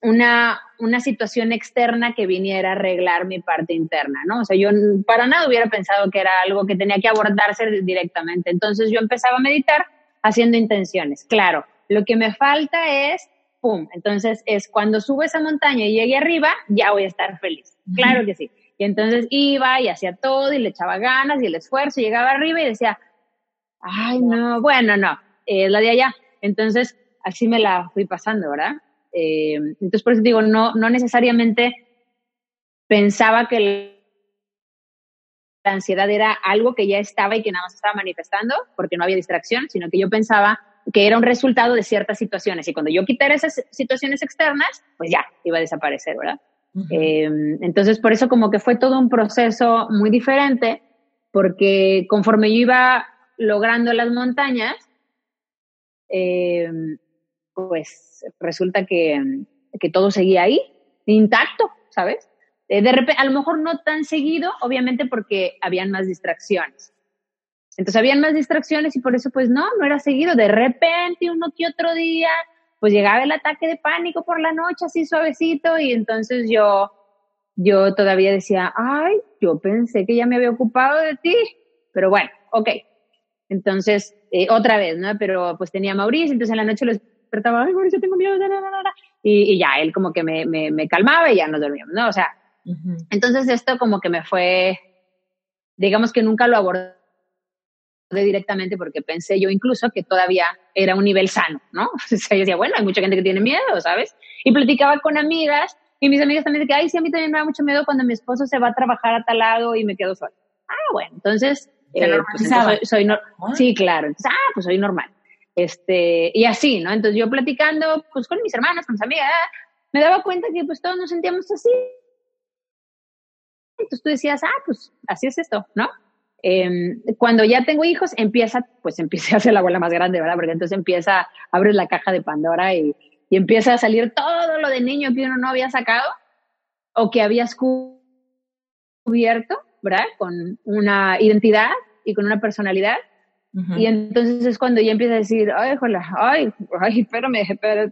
una, una situación externa que viniera a arreglar mi parte interna, ¿no? O sea, yo para nada hubiera pensado que era algo que tenía que abordarse directamente, entonces yo empezaba a meditar haciendo intenciones, claro, lo que me falta es, pum, entonces es cuando subo esa montaña y llegue arriba, ya voy a estar feliz, claro que sí. Y entonces iba y hacía todo y le echaba ganas y el esfuerzo, y llegaba arriba y decía, ay, no, bueno, no, es eh, la de allá. Entonces, así me la fui pasando, ¿verdad? Eh, entonces, por eso digo, no, no necesariamente pensaba que la ansiedad era algo que ya estaba y que nada más estaba manifestando, porque no había distracción, sino que yo pensaba que era un resultado de ciertas situaciones. Y cuando yo quitara esas situaciones externas, pues ya, iba a desaparecer, ¿verdad? Uh-huh. Eh, entonces, por eso como que fue todo un proceso muy diferente, porque conforme yo iba logrando las montañas, eh, pues resulta que, que todo seguía ahí, intacto, ¿sabes? Eh, de repente, a lo mejor no tan seguido, obviamente porque habían más distracciones. Entonces, habían más distracciones y por eso, pues no, no era seguido. De repente, uno que otro día... pues llegaba el ataque de pánico por la noche, así suavecito, y entonces yo, yo todavía decía, ay, yo pensé que ya me había ocupado de ti, pero bueno, ok. Entonces, eh, otra vez, ¿no? Pero pues tenía a Mauricio, entonces en la noche lo despertaba, ay, Mauricio, tengo miedo, da, da, da, da. Y, y ya, él como que me, me, me calmaba y ya nos dormíamos, ¿no? O sea, uh-huh. Entonces esto como que me fue, digamos que nunca lo abordé directamente porque pensé yo incluso que todavía era un nivel sano, ¿no? O sea, yo decía, bueno, hay mucha gente que tiene miedo, ¿sabes? Y platicaba con amigas y mis amigas también decían, ay, sí, a mí también me da mucho miedo cuando mi esposo se va a trabajar a tal lado y me quedo sola. Ah, bueno, entonces, eh, pues, entonces soy, soy no, sí, claro, entonces, ah, pues soy normal. Este, y así, ¿no? Entonces yo platicando pues con mis hermanas, con mis amigas, me daba cuenta que pues todos nos sentíamos así. Entonces tú decías, ah, pues así es esto, ¿no? Eh, cuando ya tengo hijos, empieza, pues empieza a ser la abuela más grande, ¿verdad? Porque entonces empieza, abres la caja de Pandora y, y empieza a salir todo lo de niño que uno no había sacado o que habías cubierto, ¿verdad? Con una identidad y con una personalidad. Uh-huh. Y entonces es cuando ya empieza a decir, ay, joder, ay, ay, espérame, espérame.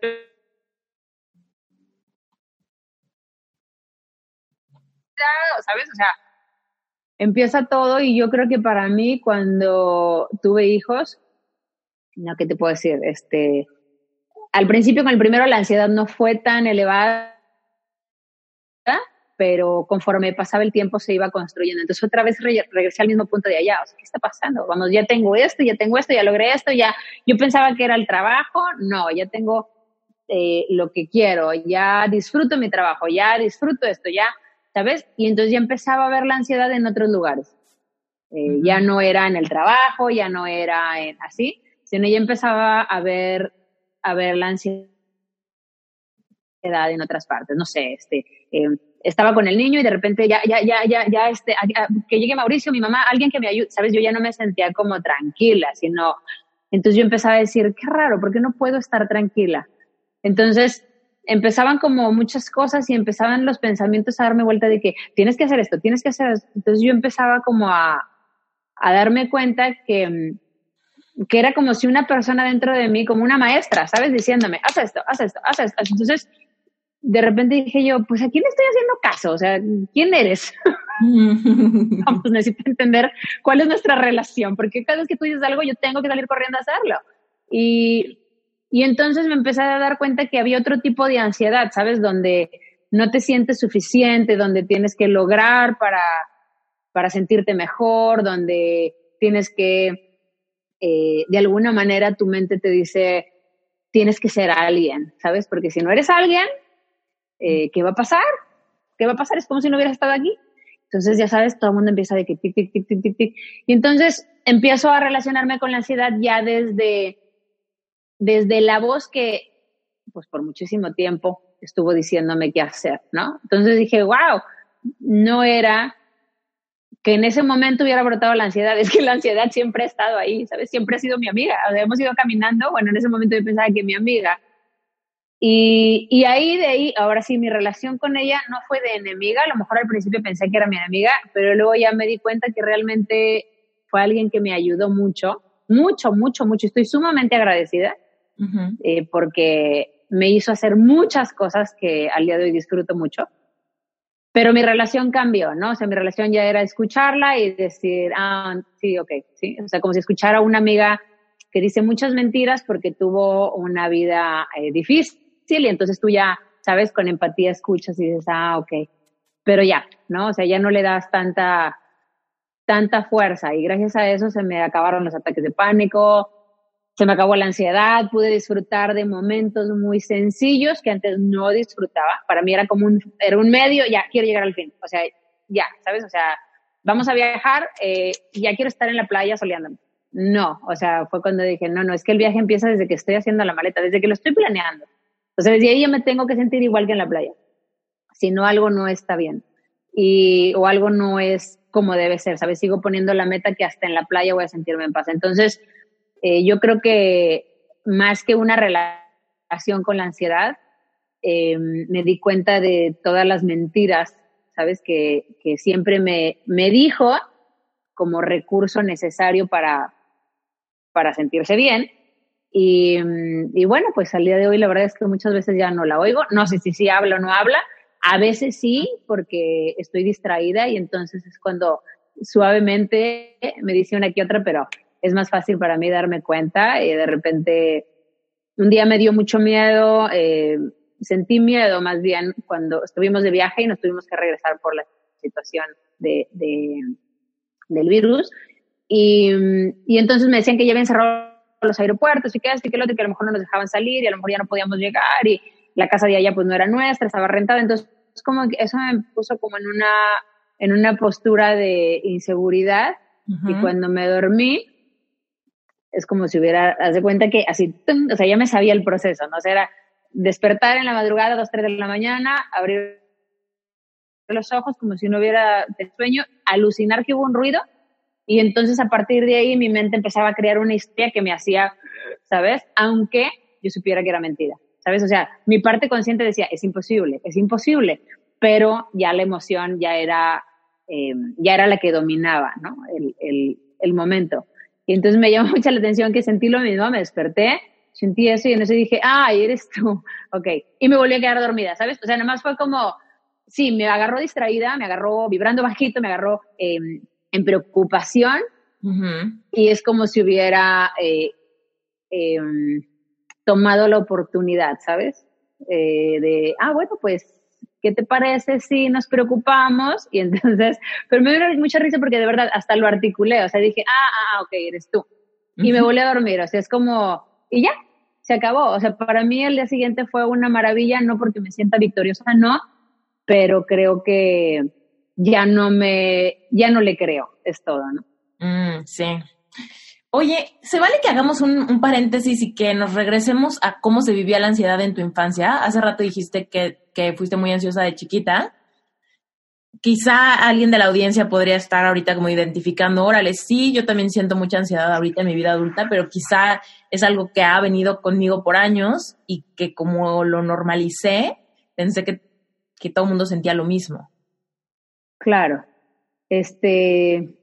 ¿Sabes? O sea, empieza todo y yo creo que para mí cuando tuve hijos, no, ¿qué te puedo decir? Este, al principio con el primero la ansiedad no fue tan elevada pero conforme pasaba el tiempo se iba construyendo. Entonces otra vez re- regresé al mismo punto de allá, o sea, ¿qué está pasando? Vamos, ya tengo esto, ya tengo esto, ya logré esto, ya yo pensaba que era el trabajo, no, ya tengo eh, lo que quiero, ya disfruto mi trabajo, ya disfruto esto, ya, ¿sabes? Y entonces ya empezaba a ver la ansiedad en otros lugares. Eh, ya no era en el trabajo, ya no era en así, sino ya empezaba a ver, a ver la ansiedad en otras partes, no sé, este... Eh, estaba con el niño y de repente ya, ya, ya, ya, ya, este, a, a, que llegue Mauricio, mi mamá, alguien que me ayude, ¿sabes? Yo ya no me sentía como tranquila, sino, entonces yo empezaba a decir, qué raro, ¿por qué no puedo estar tranquila? Entonces, empezaban como muchas cosas y empezaban los pensamientos a darme vuelta de que tienes que hacer esto, tienes que hacer esto. Entonces yo empezaba como a, a darme cuenta que, que era como si una persona dentro de mí, como una maestra, ¿sabes? Diciéndome, haz esto, haz esto, haz esto. Entonces, de repente dije yo, pues ¿a quién le estoy haciendo caso? O sea, ¿quién eres? No, pues necesito entender cuál es nuestra relación, porque cada vez que tú dices algo yo tengo que salir corriendo a hacerlo. Y, y entonces me empecé a dar cuenta que había otro tipo de ansiedad, ¿sabes? Donde no te sientes suficiente, donde tienes que lograr para, para sentirte mejor, donde tienes que, eh, de alguna manera tu mente te dice, tienes que ser alguien, ¿sabes? Porque si no eres alguien... Eh, ¿qué va a pasar? ¿Qué va a pasar? Es como si no hubieras estado aquí. Entonces, ya sabes, todo el mundo empieza de que tic, tic, tic, tic, tic, tic. Y entonces empiezo a relacionarme con la ansiedad ya desde, desde la voz que, pues por muchísimo tiempo, estuvo diciéndome qué hacer, ¿no? Entonces dije, wow, no era que en ese momento hubiera brotado la ansiedad, es que la ansiedad siempre ha estado ahí, ¿sabes? Siempre ha sido mi amiga. O sea, hemos ido caminando, bueno, en ese momento yo pensaba que mi amiga... Y, y ahí de ahí, ahora sí, mi relación con ella no fue de enemiga, a lo mejor al principio pensé que era mi enemiga, pero luego ya me di cuenta que realmente fue alguien que me ayudó mucho, mucho, mucho, mucho, estoy sumamente agradecida, uh-huh. eh, porque me hizo hacer muchas cosas que al día de hoy disfruto mucho, pero mi relación cambió, ¿no? O sea, mi relación ya era escucharla y decir, ah, sí, ok, sí, o sea, como si escuchara a una amiga que dice muchas mentiras porque tuvo una vida eh, difícil, y entonces tú ya, sabes, con empatía escuchas y dices, ah, ok, pero ya, ¿no? O sea, ya no le das tanta, tanta fuerza y gracias a eso se me acabaron los ataques de pánico, se me acabó la ansiedad, pude disfrutar de momentos muy sencillos que antes no disfrutaba, para mí era como un, era un medio, ya, quiero llegar al fin, o sea, ya, ¿sabes? O sea, vamos a viajar, eh, ya quiero estar en la playa soleándome. No, o sea, fue cuando dije, no, no, es que el viaje empieza desde que estoy haciendo la maleta, desde que lo estoy planeando. Entonces, desde ahí yo me tengo que sentir igual que en la playa. Si no, algo no está bien. Y, o algo no es como debe ser, ¿sabes? Sigo poniendo la meta que hasta en la playa voy a sentirme en paz. Entonces, eh, yo creo que más que una relación con la ansiedad, eh, me di cuenta de todas las mentiras, ¿sabes? Que, que siempre me, me dijo como recurso necesario para, para sentirse bien. Y, y bueno, pues al día de hoy la verdad es que muchas veces ya no la oigo, no sé si sí habla o no habla, a veces sí porque estoy distraída y entonces es cuando suavemente me dice una que otra, pero es más fácil para mí darme cuenta y de repente un día me dio mucho miedo, eh, sentí miedo más bien cuando estuvimos de viaje y nos tuvimos que regresar por la situación de, de, del virus y, y entonces me decían que ya habían cerrado los aeropuertos y que esto y que lo otro, que a lo mejor no nos dejaban salir y a lo mejor ya no podíamos llegar y la casa de allá pues no era nuestra, estaba rentada, entonces como que eso me puso como en una en una postura de inseguridad. Uh-huh. Y cuando me dormí es como si hubiera, haz de cuenta que así, ¡tum! O sea, ya me sabía el proceso, ¿no? O sea, era despertar en la madrugada, dos, tres de la mañana, abrir los ojos como si no hubiera sueño, alucinar que hubo un ruido. Y entonces a partir de ahí mi mente empezaba a crear una historia que me hacía, ¿sabes? Aunque yo supiera que era mentira, ¿sabes? O sea, mi parte consciente decía, es imposible, es imposible. Pero ya la emoción ya era, eh, ya era la que dominaba, ¿no? El, el, el momento. Y entonces me llamó mucho la atención que sentí lo mismo, me desperté, sentí eso y entonces dije, ay, eres tú. Ok. Y me volví a quedar dormida, ¿sabes? O sea, nomás fue como, sí, me agarró distraída, me agarró vibrando bajito, me agarró... Eh, en preocupación. Uh-huh. Y es como si hubiera eh, eh, tomado la oportunidad, ¿sabes? Eh, de, ah, bueno, pues, ¿qué te parece si nos preocupamos? Y entonces, pero me dio mucha risa porque de verdad hasta lo articulé, o sea, dije, ah, ah, ok, eres tú. Y me volví a dormir, o sea, es como, y ya, se acabó. O sea, para mí el día siguiente fue una maravilla, no porque me sienta victoriosa, no, pero creo que ya no me, ya no le creo, es todo, ¿no? Mm, sí. Oye, ¿se vale que hagamos un, un paréntesis y que nos regresemos a cómo se vivía la ansiedad en tu infancia? Hace rato dijiste que, que fuiste muy ansiosa de chiquita. Quizá alguien de la audiencia podría estar ahorita como identificando, órale, sí, yo también siento mucha ansiedad ahorita en mi vida adulta, pero quizá es algo que ha venido conmigo por años y que como lo normalicé, pensé que, que todo el mundo sentía lo mismo. Claro, este...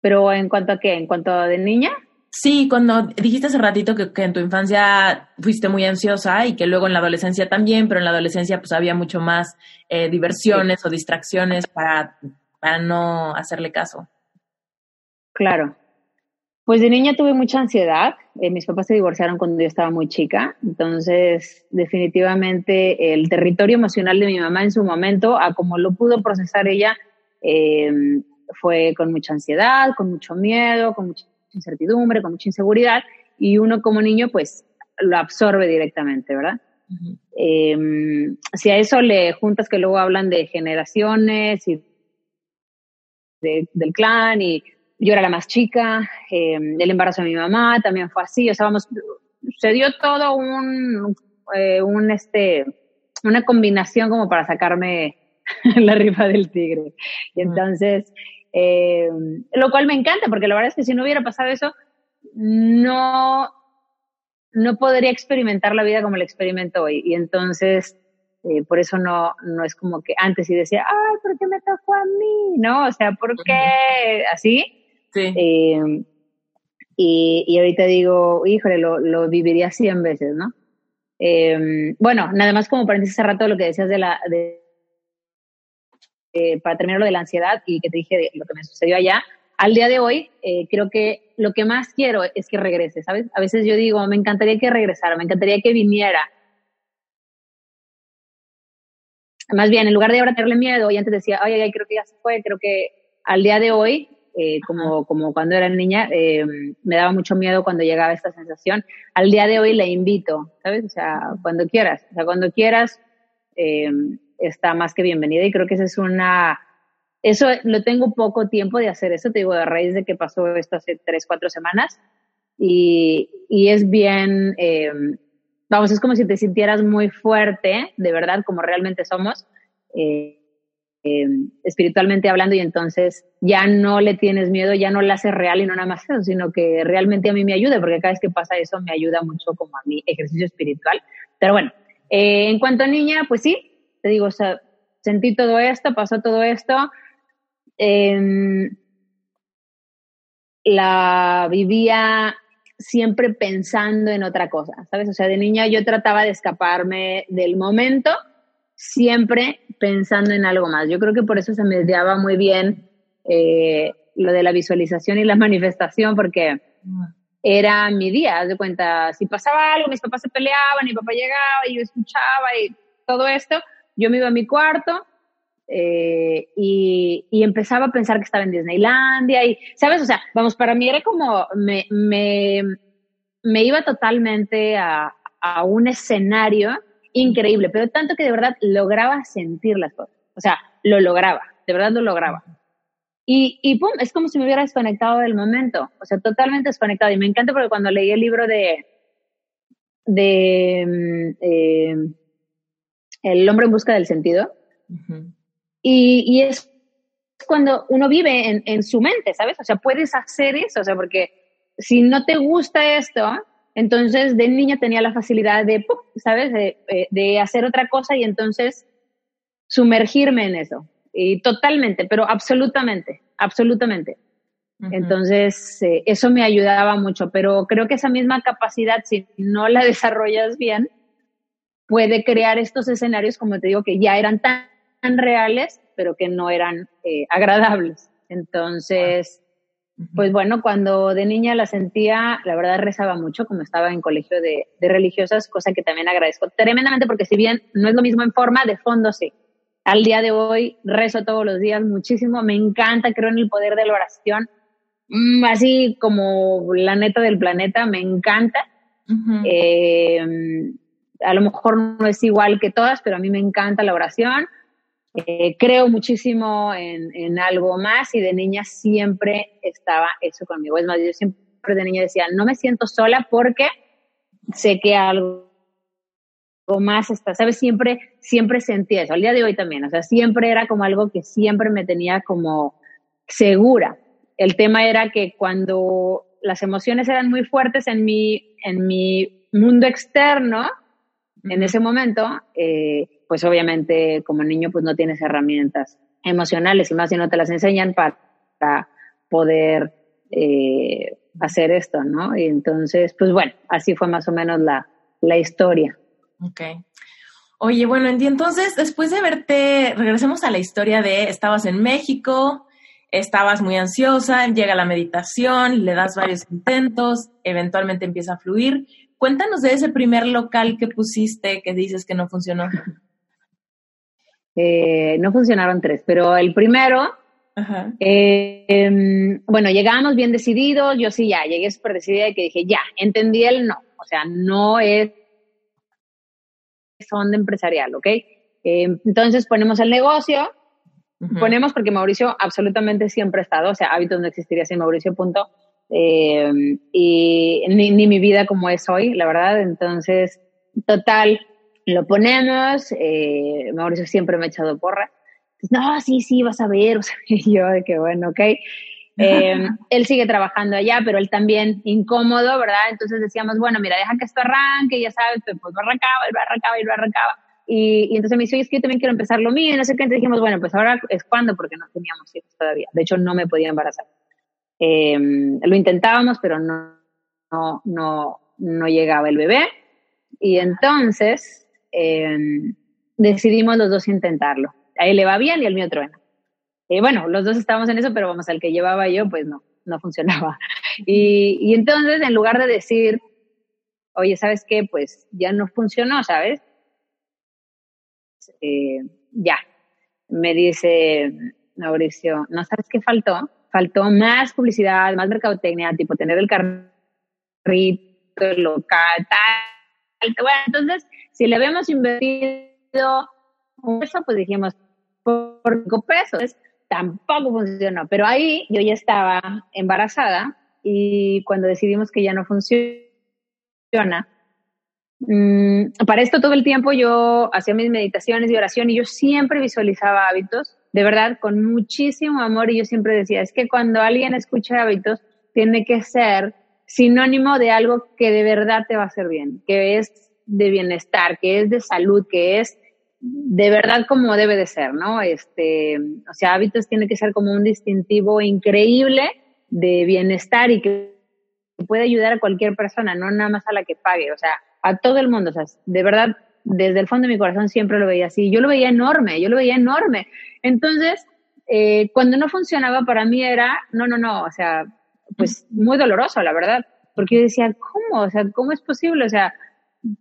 ¿Pero en cuanto a qué? ¿En cuanto a de niña? Sí, cuando dijiste hace ratito que, que en tu infancia fuiste muy ansiosa y que luego en la adolescencia también, pero en la adolescencia pues había mucho más eh, diversiones sí. o distracciones para, para no hacerle caso. Claro. Pues de niña tuve mucha ansiedad. Eh, mis papás se divorciaron cuando yo estaba muy chica. Entonces, definitivamente el territorio emocional de mi mamá en su momento, a como lo pudo procesar ella, eh, fue con mucha ansiedad, con mucho miedo, con mucha incertidumbre, con mucha inseguridad, y uno como niño pues lo absorbe directamente, ¿verdad? Uh-huh. Eh, si a eso le juntas que luego hablan de generaciones y de, del clan, y yo era la más chica, eh, el embarazo de mi mamá también fue así, o sea, vamos, se dio todo un, eh, un este, una combinación como para sacarme la rifa del tigre, y entonces... Uh-huh. Eh, lo cual me encanta, porque la verdad es que si no hubiera pasado eso, no, no podría experimentar la vida como la experimento hoy. Y entonces, eh, por eso no, no es como que antes sí decía, ay, ¿por qué me tocó a mí? ¿No? O sea, ¿por qué? ¿Así? Sí. Eh, y, y ahorita digo, híjole, lo, lo viviría cien veces, ¿no? Eh, bueno, nada más como paréntesis hace rato lo que decías de la... De, Eh, para terminar lo de la ansiedad y que te dije de lo que me sucedió allá, al día de hoy eh, creo que lo que más quiero es que regrese, ¿sabes? A veces yo digo, me encantaría que regresara, me encantaría que viniera. Más bien, en lugar de ahora tenerle miedo, y antes decía, ay, ay, creo que ya se fue, creo que al día de hoy, eh, como, como cuando era niña, eh, me daba mucho miedo cuando llegaba esta sensación, al día de hoy le invito, ¿sabes? O sea, cuando quieras, o sea, cuando quieras, eh, está más que bienvenida, y creo que esa es una, eso lo tengo poco tiempo de hacer eso, te digo, a raíz de que pasó esto hace tres, cuatro semanas, y, y es bien, eh, vamos, es como si te sintieras muy fuerte, de verdad, como realmente somos, eh, eh, espiritualmente hablando, y entonces ya no le tienes miedo, ya no la haces real, y no nada más eso, sino que realmente a mí me ayuda, porque cada vez que pasa eso me ayuda mucho como a mi ejercicio espiritual, pero bueno, eh, en cuanto a niña, pues sí, te digo, o sea, sentí todo esto, pasó todo esto, eh, la vivía siempre pensando en otra cosa, ¿sabes? O sea, de niña yo trataba de escaparme del momento, siempre pensando en algo más. Yo creo que por eso se me daba muy bien eh, lo de la visualización y la manifestación, porque era mi día, haz de cuenta, si pasaba algo, mis papás se peleaban, mi papá llegaba y yo escuchaba y todo esto... Yo me iba a mi cuarto eh, y, y empezaba a pensar que estaba en Disneylandia y, ¿sabes? O sea, vamos, para mí era como, me, me, me iba totalmente a, a un escenario increíble, pero tanto que de verdad lograba sentir las cosas. O sea, lo lograba, de verdad lo lograba. Y, y pum, es como si me hubiera desconectado del momento, o sea, totalmente desconectado. Y me encanta porque cuando leí el libro de... de eh, El hombre en busca del sentido. Uh-huh. Y, y es cuando uno vive en, en su mente, ¿sabes? O sea, puedes hacer eso, o sea, porque si no te gusta esto, entonces de niña tenía la facilidad de, ¿sabes? De, de hacer otra cosa y entonces sumergirme en eso. Y totalmente, pero absolutamente, absolutamente. Uh-huh. Entonces, eh, eso me ayudaba mucho, pero creo que esa misma capacidad, si no la desarrollas bien, puede crear estos escenarios, como te digo, que ya eran tan, tan reales, pero que no eran eh, agradables. Entonces, wow. Uh-huh. Pues bueno, cuando de niña la sentía, la verdad rezaba mucho, como estaba en colegio de, de religiosas, cosa que también agradezco tremendamente, porque si bien no es lo mismo en forma, de fondo sí. Al día de hoy rezo todos los días muchísimo, me encanta, creo en el poder de la oración, mm, así como la neta del planeta, me encanta. Uh-huh. Eh, a lo mejor no es igual que todas, pero a mí me encanta la oración. Eh, creo muchísimo en, en algo más y de niña siempre estaba eso conmigo. Es más, yo siempre de niña decía, no me siento sola porque sé que algo o más está, ¿sabes? Siempre, siempre sentí eso, al día de hoy también, o sea, siempre era como algo que siempre me tenía como segura. El tema era que cuando las emociones eran muy fuertes en mi, en mi mundo externo, mm. en ese momento, eh, pues obviamente como niño pues no tienes herramientas emocionales y más si no te las enseñan para, para poder eh, hacer esto, ¿no? Y entonces, pues bueno, así fue más o menos la, la historia. Ok. Oye, bueno, y entonces, después de verte, regresemos a la historia de estabas en México, estabas muy ansiosa, llega la meditación, le das varios intentos, eventualmente empieza a fluir. Cuéntanos de ese primer local que pusiste, que dices que no funcionó. Eh, no funcionaron tres, pero el primero, ajá. Eh, eh, bueno, llegábamos bien decididos, yo sí ya, llegué súper decidida de que dije, ya, entendí el no, o sea, no es son de empresarial, ¿ok? Eh, entonces ponemos el negocio, uh-huh. ponemos porque Mauricio absolutamente siempre ha estado, o sea, Hábitos no existiría sin Mauricio, punto, eh, y ni, ni mi vida como es hoy, la verdad, entonces, total, lo ponemos, eh, Mauricio siempre me ha echado porra, no, sí, sí, vas a ver, vas a ver. Y yo de que bueno, ¿ok? Eh, él sigue trabajando allá, pero él también incómodo, ¿verdad? Entonces decíamos, bueno, mira, deja que esto arranque, ya sabes, pues lo arrancaba, lo arrancaba y lo arrancaba. Y, y entonces me dice, oye, es que yo también quiero empezar lo mío, y no sé qué. Entonces dijimos, bueno, pues ahora es cuando, porque no teníamos hijos todavía. De hecho, no me podía embarazar. Eh, lo intentábamos, pero no, no, no, no llegaba el bebé. Y entonces eh, decidimos los dos intentarlo. A él le va bien y al mío truena. Eh, bueno, los dos estábamos en eso, pero vamos, al que llevaba yo, pues no, no funcionaba. Y, y entonces, en lugar de decir, oye, ¿sabes qué? Pues ya no funcionó, ¿sabes? Eh, ya. Me dice Mauricio, ¿no sabes qué faltó? Faltó más publicidad, más mercadotecnia, tipo tener el carrito, el local, tal. Bueno, entonces, si le habíamos invertido un peso, pues dijimos, por cinco pesos, tampoco funcionó, pero ahí yo ya estaba embarazada y cuando decidimos que ya no funciona, mmm, para esto todo el tiempo yo hacía mis meditaciones y oración y yo siempre visualizaba Hábitos, de verdad, con muchísimo amor y yo siempre decía, es que cuando alguien escucha Hábitos tiene que ser sinónimo de algo que de verdad te va a hacer bien, que es de bienestar, que es de salud, que es de verdad como debe de ser, ¿no? Este, o sea, Hábitos tiene que ser como un distintivo increíble de bienestar y que puede ayudar a cualquier persona, no nada más a la que pague, o sea, a todo el mundo, o sea, de verdad, desde el fondo de mi corazón siempre lo veía así, yo lo veía enorme, yo lo veía enorme, entonces, eh, cuando no funcionaba para mí era, no, no, no, o sea, pues muy doloroso, la verdad, porque yo decía, ¿cómo? O sea, ¿cómo es posible? O sea,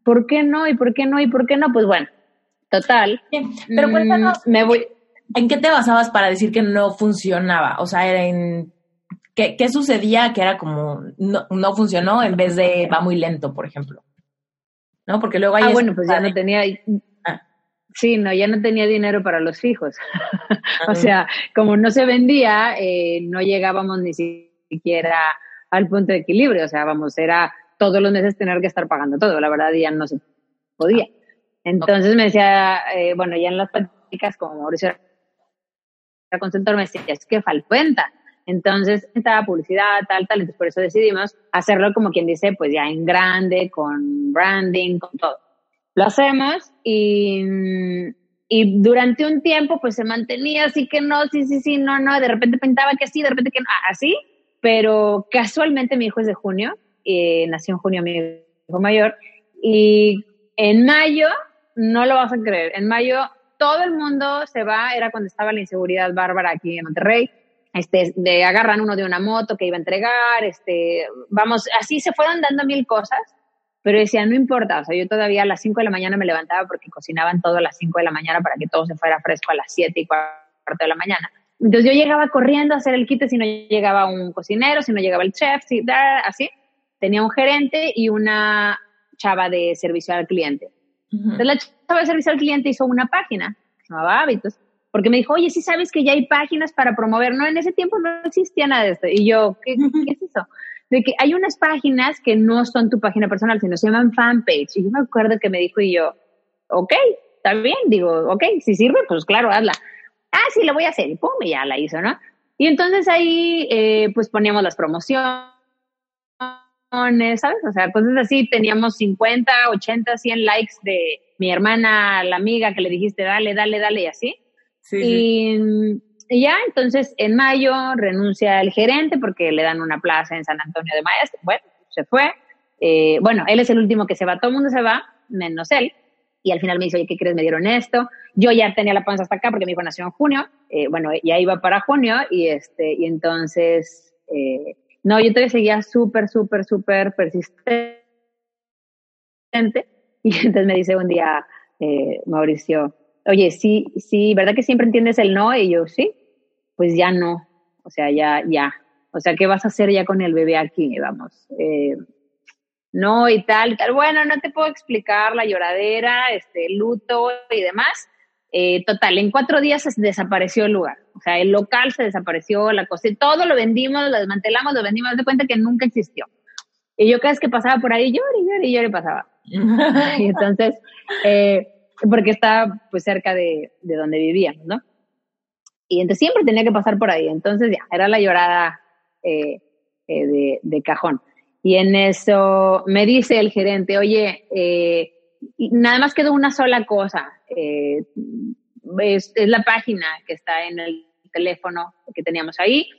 ¿por qué no? ¿Y por qué no? ¿Y por qué no? Pues bueno, total. Bien. Pero cuéntanos, mm, me voy. ¿En qué te basabas para decir que no funcionaba? O sea, era en ¿qué, qué sucedía que era como no, no funcionó en vez de va muy lento, por ejemplo? ¿No? Porque luego hay... Ah, bueno, pues ya de... no tenía... Ah. Sí, no, ya no tenía dinero para los fijos. O sea, como no se vendía, eh, no llegábamos ni siquiera al punto de equilibrio. O sea, vamos, era todos los meses tener que estar pagando todo. La verdad ya no se podía. Ah. Entonces me decía, eh, bueno, ya en las prácticas, como Mauricio era consultor, me decía, es que falta. Entonces, estaba publicidad, tal, tal, entonces por eso decidimos hacerlo como quien dice, pues ya en grande, con branding, con todo. Lo hacemos y, y durante un tiempo, pues se mantenía así que no, sí, sí, sí, no, no, de repente pintaba que sí, de repente que no, así, pero casualmente mi hijo es de junio, eh, nació en junio mi hijo mayor, y en mayo... No lo vas a creer. En mayo todo el mundo se va, era cuando estaba la inseguridad bárbara aquí en Monterrey, este, de agarran uno de una moto que iba a entregar, este, vamos, así se fueron dando mil cosas, Pero decía, no importa, o sea, yo todavía a las cinco de la mañana me levantaba porque cocinaban todo a las cinco de la mañana para que todo se fuera fresco a las siete y cuarto de la mañana. Entonces yo llegaba corriendo a hacer el quite si no llegaba un cocinero, si no llegaba el chef, si, da, así. Tenía un gerente y una chava de servicio al cliente. Uh-huh. Entonces la chava de servicio al cliente hizo una página que se llamaba Hábitos, porque me dijo, oye, ¿sí sabes que ya hay páginas para promover? No, en ese tiempo no existía nada de esto. Y yo, ¿qué, ¿qué es eso? De que hay unas páginas que no son tu página personal, sino se llaman fanpage. Y yo me acuerdo que me dijo y yo, ok, está bien. Digo, ok, si sirve, pues claro, hazla. Ah, sí, la voy a hacer. Y pum, y ya la hizo, ¿no? Y entonces ahí, eh, pues poníamos las promociones, ¿sabes? O sea, cosas así. Teníamos cincuenta, ochenta, cien likes de mi hermana, la amiga que le dijiste, dale, dale, dale, y así. Sí, y, sí. Y ya, entonces, en mayo renuncia el gerente porque le dan una plaza en San Antonio de Maestre. Bueno, se fue. Eh, bueno, él es el último que se va. Todo el mundo se va, menos él. Y al final me dice, oye, ¿qué crees? Me dieron esto. Yo ya tenía la panza hasta acá porque mi hijo nació en junio. Eh, bueno, ya iba para junio. Y, este, y entonces, eh, no, yo todavía seguía súper, súper, súper persistente. Y entonces me dice un día, eh, Mauricio, oye, sí, sí, ¿verdad que siempre entiendes el no? Y yo, sí, pues ya no, o sea, ya, ya, o sea, ¿qué vas a hacer ya con el bebé aquí? Vamos, eh, no y tal, tal, bueno, no te puedo explicar la lloradera, este, luto y demás, eh, total, en cuatro días se desapareció el lugar, o sea, el local se desapareció, la cosa, todo lo vendimos, lo desmantelamos, lo vendimos, haz de cuenta que nunca existió. Y yo cada vez que pasaba por ahí, lloré, lloré, lloré, pasaba. Y entonces, eh, porque estaba pues cerca de, de donde vivíamos, ¿no? Y entonces siempre tenía que pasar por ahí, entonces ya, era la llorada eh, eh, de, de cajón. Y en eso me dice el gerente, oye, eh, nada más quedó una sola cosa, eh, es, es la página que está en el teléfono que teníamos ahí,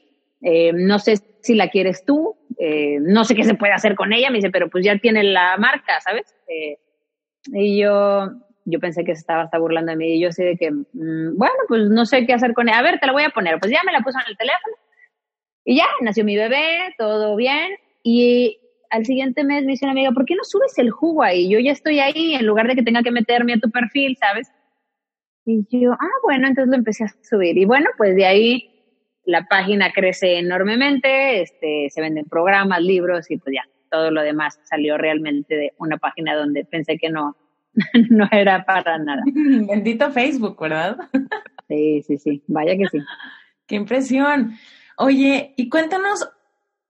eh, no sé si la quieres tú, eh, no sé qué se puede hacer con ella, me dice, pero pues ya tiene la marca, ¿sabes? Eh, y yo... Yo pensé que se estaba hasta burlando de mí y yo sé de que, mmm, bueno, pues no sé qué hacer con él. A ver, te la voy a poner. Pues ya me la puso en el teléfono y ya, nació mi bebé, todo bien. Y al siguiente mes me dice una amiga, ¿por qué no subes el jugo ahí? Yo ya estoy ahí en lugar de que tenga que meterme a tu perfil, ¿sabes? Y yo, ah, bueno, entonces lo empecé a subir. Y bueno, pues de ahí la página crece enormemente, este, se venden programas, libros y pues ya, todo lo demás salió realmente de una página donde pensé que no, no era para nada. Bendito Facebook, ¿verdad? Sí, sí, sí. Vaya que sí. ¡Qué impresión! Oye, y cuéntanos,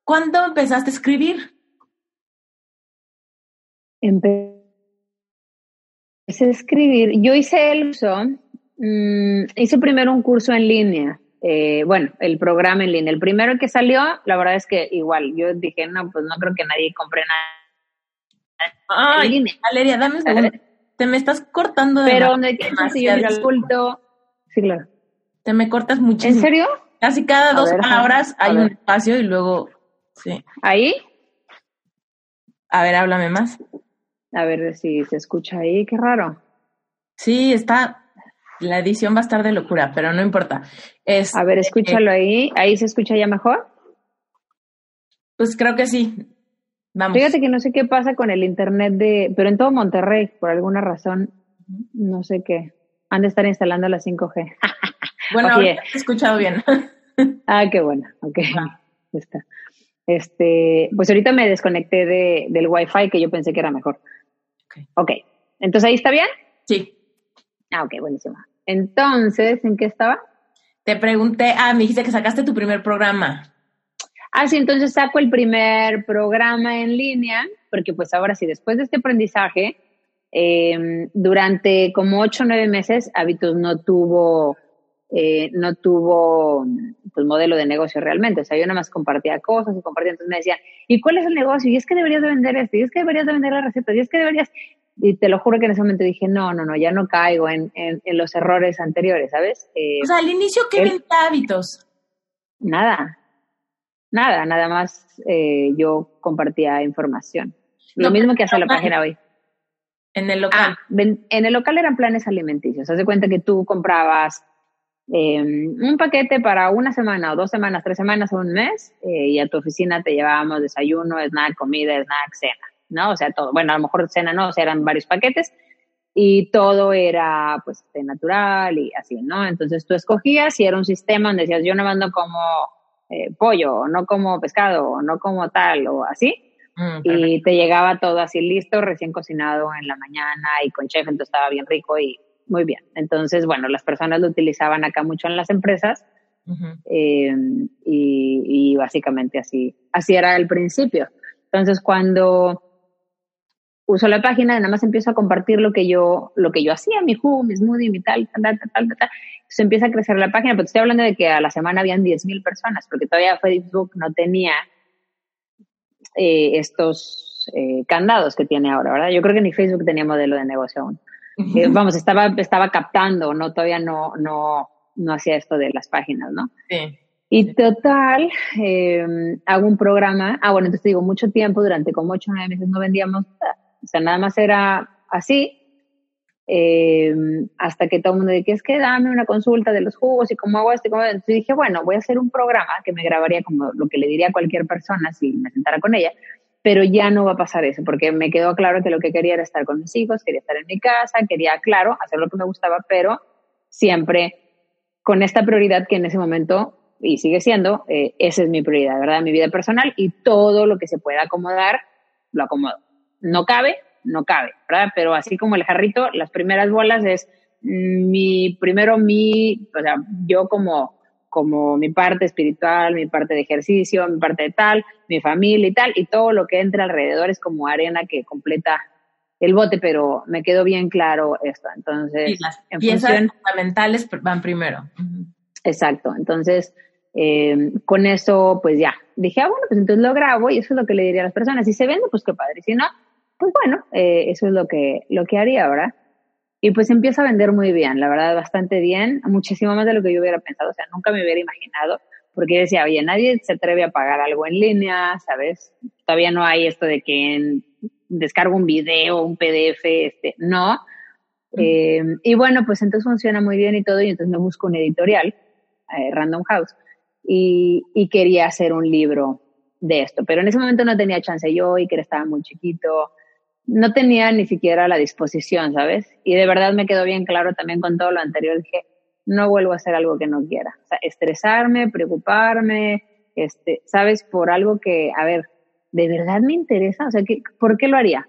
¿cuándo empezaste a escribir? Empecé a escribir. Yo hice el curso, mmm, hice primero un curso en línea. Eh, bueno, el programa en línea. El primero que salió, la verdad es que igual, yo dije, no, pues no creo que nadie compre nada. Ay, en línea. Valeria, dame un segundo. Te me estás cortando de Pero donde quieras, si yo el culto. Sí, claro. Te me cortas muchísimo. ¿En serio? Casi cada a dos ver, palabras hay ver. un espacio y luego. Sí. ¿Ahí? A ver, háblame más. A ver si se escucha ahí, qué raro. Sí, está. La edición va a estar de locura, pero no importa. Es, a ver, escúchalo eh, ahí. ¿Ahí se escucha ya mejor? Pues creo que sí. Vamos. Fíjate que no sé qué pasa con el internet de, pero en todo Monterrey, por alguna razón, no sé qué, han de estar instalando la cinco G. Bueno, ahorita te he escuchado bien. Ah, qué bueno, ok. Ah. Está. Este, pues ahorita me desconecté de, del Wi-Fi que yo pensé que era mejor. Okay. Okay. Entonces, ¿ahí está bien? Sí. Ah, ok, buenísimo. Entonces, ¿en qué estaba? Te pregunté, ah, me dijiste que sacaste tu primer programa. Ah, sí, entonces saco el primer programa en línea, porque pues ahora sí, después de este aprendizaje, eh, durante como ocho o nueve meses, Hábitos no tuvo, eh, no tuvo pues, modelo de negocio realmente. O sea, yo nada más compartía cosas y compartía, entonces me decían, ¿y cuál es el negocio? Y es que deberías de vender esto, y es que deberías de vender la receta, y es que deberías... Y te lo juro que en ese momento dije, no, no, no, ya no caigo en, en, en los errores anteriores, ¿sabes? Eh, o sea, al inicio, ¿qué el, venta Hábitos? Nada. Nada, nada más eh, yo compartía información. Lo no, mismo que hace la página hoy. En el local. Ah, ven, en el local eran planes alimenticios. Haz de cuenta que tú comprabas eh, un paquete para una semana o dos semanas, tres semanas o un mes eh, y a tu oficina te llevábamos desayuno, snack, comida, snack, cena. ¿no? O sea, todo, bueno, a lo mejor cena no, o sea, eran varios paquetes y todo era, pues, natural y así, ¿no? Entonces tú escogías y era un sistema donde decías, yo no mando como eh, pollo, o no como pescado, o no como tal, o así. Mm, y te llegaba todo así listo, recién cocinado en la mañana y con chef, entonces estaba bien rico y muy bien. Entonces, bueno, las personas lo utilizaban acá mucho en las empresas. Uh-huh. eh, y, y básicamente así, así era al principio. Entonces, cuando uso la página, nada más empiezo a compartir lo que yo, lo que yo hacía, mi jugo, mi smoothie, mi tal, tal, tal, tal, tal. Entonces empieza a crecer la página, pero te estoy hablando de que a la semana habían diez mil personas, porque todavía Facebook no tenía eh, estos eh, candados que tiene ahora, ¿verdad? Yo creo que ni Facebook tenía modelo de negocio aún. Uh-huh. Eh, vamos, estaba, estaba captando, no, todavía no, no, no hacía esto de las páginas, ¿no? Sí. Y total, eh, hago un programa, ah, bueno, entonces te digo, mucho tiempo, durante como ocho o nueve meses no vendíamos nada, o sea, nada más era así, eh, hasta que todo el mundo decía, es que dame una consulta de los jugos y cómo hago esto, y cómo hago esto. Entonces dije, bueno, voy a hacer un programa que me grabaría como lo que le diría a cualquier persona si me sentara con ella, pero ya no va a pasar eso, porque me quedó claro que lo que quería era estar con mis hijos, quería estar en mi casa, quería, claro, hacer lo que me gustaba, pero siempre con esta prioridad que en ese momento, y sigue siendo, eh, esa es mi prioridad, ¿verdad? Mi vida personal y todo lo que se pueda acomodar, lo acomodo. No cabe, no cabe, ¿verdad? Pero así como el jarrito, las primeras bolas es mm, mi, primero mi, o sea, yo como, como mi parte espiritual, mi parte de ejercicio, mi parte de tal, mi familia y tal, y todo lo que entra alrededor es como arena que completa el bote, pero me quedó bien claro esto. Entonces, y las en piezas función, fundamentales van primero. Uh-huh. Exacto. Entonces, eh, con eso, pues ya. Dije, ah, bueno, pues entonces lo grabo y eso es lo que le diría a las personas. Si se vende, pues qué padre. Si no, pues bueno, eh, eso es lo que, lo que haría ahora. Y pues empieza a vender muy bien, la verdad, bastante bien. Muchísimo más de lo que yo hubiera pensado. O sea, nunca me hubiera imaginado. Porque decía, oye, nadie se atreve a pagar algo en línea, ¿sabes? Todavía no hay esto de que en, descargo un video, un P D F, este, no. Uh-huh. Eh, y bueno, pues entonces funciona muy bien y todo, y entonces me busco un editorial, eh, Random House, y, y quería hacer un libro de esto, pero en ese momento no tenía chance yo, y que estaba muy chiquito, no tenía ni siquiera la disposición, ¿sabes? Y de verdad me quedó bien claro también con todo lo anterior, dije, no vuelvo a hacer algo que no quiera, o sea, estresarme, preocuparme, este, ¿sabes? Por algo que, a ver, ¿de verdad me interesa? O sea, ¿qué, ¿por qué lo haría?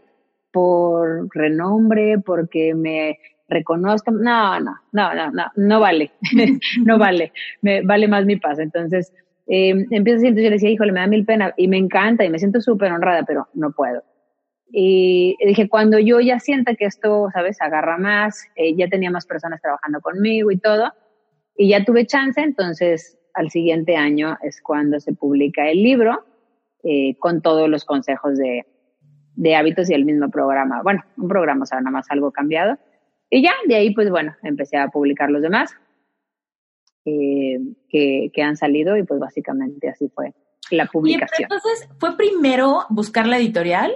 ¿Por renombre? ¿Porque me reconozcan? No, no, no, no, no, no vale. No vale. Me vale más mi paz. Entonces, eh, empiezo a sentir, yo le decía, híjole, me da mil pena y me encanta y me siento súper honrada, pero no puedo. Y dije, cuando yo ya sienta que esto, ¿sabes? Agarra más, eh, ya tenía más personas trabajando conmigo y todo, y ya tuve chance, entonces al siguiente año es cuando se publica el libro. Eh, con todos los consejos de, de hábitos y el mismo programa. Bueno, un programa, o sea, nada más algo cambiado. Y ya, de ahí, pues bueno, empecé a publicar los demás eh, que, que han salido y pues básicamente así fue la publicación. ¿Y entonces fue primero buscar la editorial?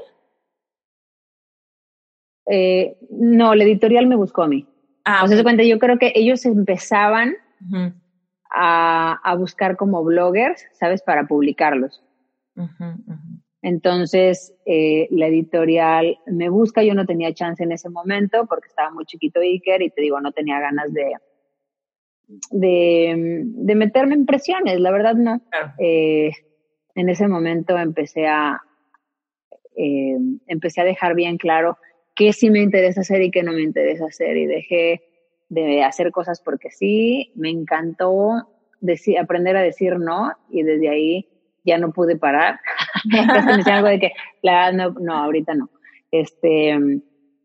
Eh, no, la editorial me buscó a mí. Ah, o sea, se cuenta, yo creo que ellos empezaban uh-huh. a, a buscar como bloggers, ¿sabes? Para publicarlos. Uh-huh, uh-huh. Entonces eh, la editorial me busca, yo no tenía chance en ese momento porque estaba muy chiquito Iker y te digo, no tenía ganas de de, de meterme en presiones, la verdad no. Claro. Eh, en ese momento empecé a eh, empecé a dejar bien claro qué sí me interesa hacer y qué no me interesa hacer y dejé de hacer cosas porque sí, me encantó decir, aprender a decir no y desde ahí ya no pude parar. Entonces me decía algo de que, la, no, no, ahorita no. Este,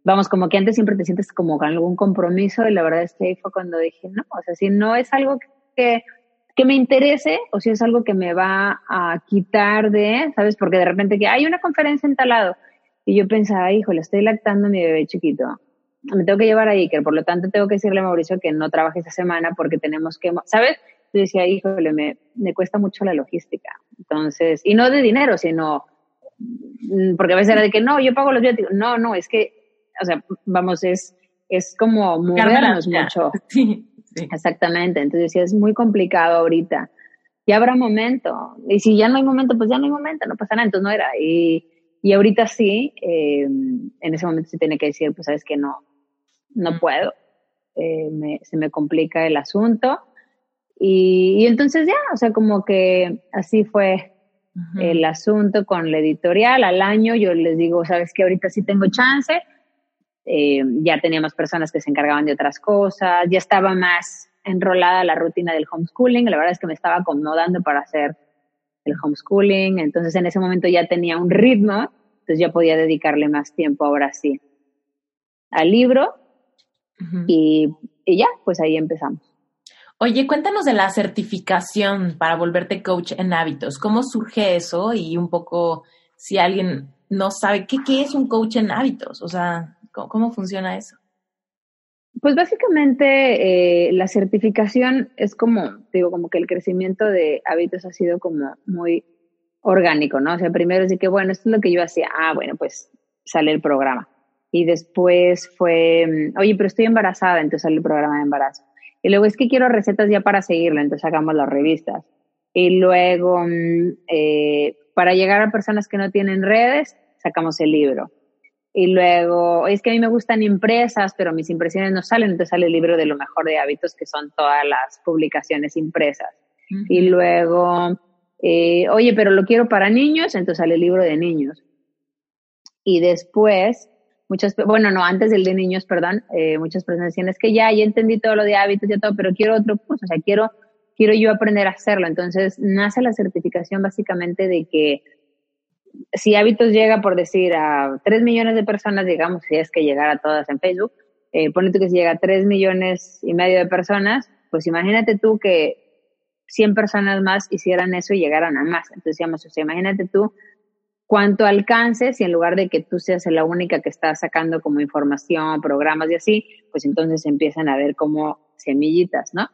vamos, como que antes siempre te sientes como con algún compromiso y la verdad es que ahí fue cuando dije, no, o sea, si no es algo que, que me interese o si es algo que me va a quitar de, ¿sabes? Porque de repente que hay una conferencia en tal lado y yo pensaba, híjole, estoy lactando a mi bebé chiquito. Me tengo que llevar a Iker, por lo tanto tengo que decirle a Mauricio que no trabaje esta semana porque tenemos que, ¿sabes? Yo decía, híjole, me, me cuesta mucho la logística. Entonces, y no de dinero, sino, porque a veces era de que, no, yo pago los viáticos. No, no, es que, o sea, vamos, es, es como movernos mucho. Sí, sí. Exactamente. Entonces decía, es muy complicado ahorita. Ya habrá momento. Y si ya no hay momento, pues ya no hay momento, no pasa nada. Entonces no era. Y Y ahorita sí, eh, en ese momento sí tenía que decir, pues sabes que no, no puedo, eh, me, se me complica el asunto. Y, y entonces ya, o sea, como que así fue uh-huh. el asunto con la editorial. Al año yo les digo, sabes que ahorita sí tengo chance, eh, ya teníamos personas que se encargaban de otras cosas, ya estaba más enrolada la rutina del homeschooling, la verdad es que me estaba acomodando para hacer el homeschooling, entonces en ese momento ya tenía un ritmo, entonces ya podía dedicarle más tiempo ahora sí al libro uh-huh. y, y ya, pues ahí empezamos. Oye, cuéntanos de la certificación para volverte coach en hábitos. ¿Cómo surge eso? Y un poco, si alguien no sabe, ¿qué, qué es un coach en hábitos? O sea, ¿cómo, cómo funciona eso? Pues básicamente eh, la certificación es como, digo, como que el crecimiento de hábitos ha sido como muy orgánico, ¿no? O sea, primero es de que, bueno, esto es lo que yo hacía. Ah, bueno, pues sale el programa. Y después fue, oye, pero estoy embarazada, entonces sale el programa de embarazo. Y luego es que quiero recetas ya para seguirlo, entonces hagamos las revistas. Y luego, eh, para llegar a personas que no tienen redes, sacamos el libro. Y luego, es que a mí me gustan impresas, pero mis impresiones no salen, entonces sale el libro de lo mejor de hábitos, que son todas las publicaciones impresas. Uh-huh. Y luego, eh, oye, pero lo quiero para niños, entonces sale el libro de niños. Y después... Muchas, bueno, no, antes del de niños, perdón, eh, muchas personas decían, es que ya, ya entendí todo lo de hábitos, ya todo, pero quiero otro curso, o sea, quiero, quiero yo aprender a hacerlo. Entonces, nace la certificación básicamente de que si hábitos llega, por decir, a tres millones de personas, digamos, si es que llegara a todas en Facebook, eh, ponle tú que si llega a tres millones y medio de personas, pues imagínate tú que cien personas más hicieran eso y llegaran a más. Entonces, digamos, o sea, imagínate tú cuánto alcances y en lugar de que tú seas la única que está sacando como información, programas y así, pues entonces empiezan a ver como semillitas, ¿no?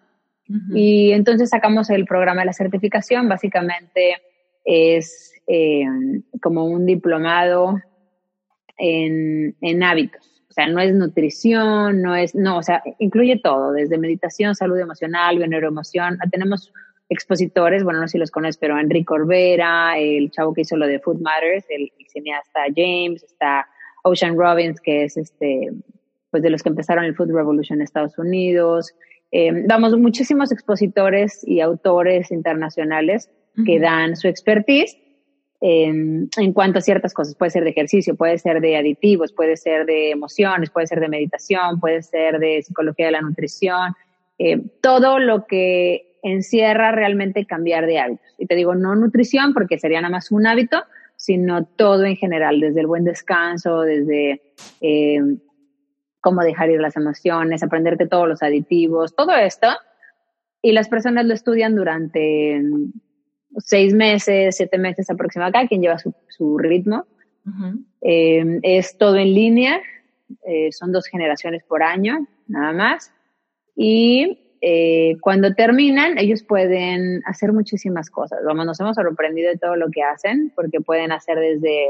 Uh-huh. Y entonces sacamos el programa de la certificación, básicamente es eh, como un diplomado en, en hábitos, o sea, no es nutrición, no es, no, o sea, incluye todo, desde meditación, salud emocional, neuroemoción, tenemos... expositores, bueno, no sé si los conoces, pero Enric Corbera, el chavo que hizo lo de Food Matters, el, el cineasta James, está Ocean Robbins, que es este, pues de los que empezaron el Food Revolution en Estados Unidos. Eh, vamos, muchísimos expositores y autores internacionales uh-huh. que dan su expertise en, en cuanto a ciertas cosas. Puede ser de ejercicio, puede ser de aditivos, puede ser de emociones, puede ser de meditación, puede ser de psicología de la nutrición. Eh, todo lo que encierra realmente cambiar de hábitos. Y te digo, no nutrición, porque sería nada más un hábito, sino todo en general, desde el buen descanso, desde eh, cómo dejar ir las emociones, aprenderte todos los aditivos, todo esto. Y las personas lo estudian durante seis meses, siete meses aproximadamente, cada quien lleva su, su ritmo. Uh-huh. Eh, es todo en línea, eh, son dos generaciones por año, nada más. Y... Eh, cuando terminan, ellos pueden hacer muchísimas cosas. Vamos, nos hemos sorprendido de todo lo que hacen, porque pueden hacer desde,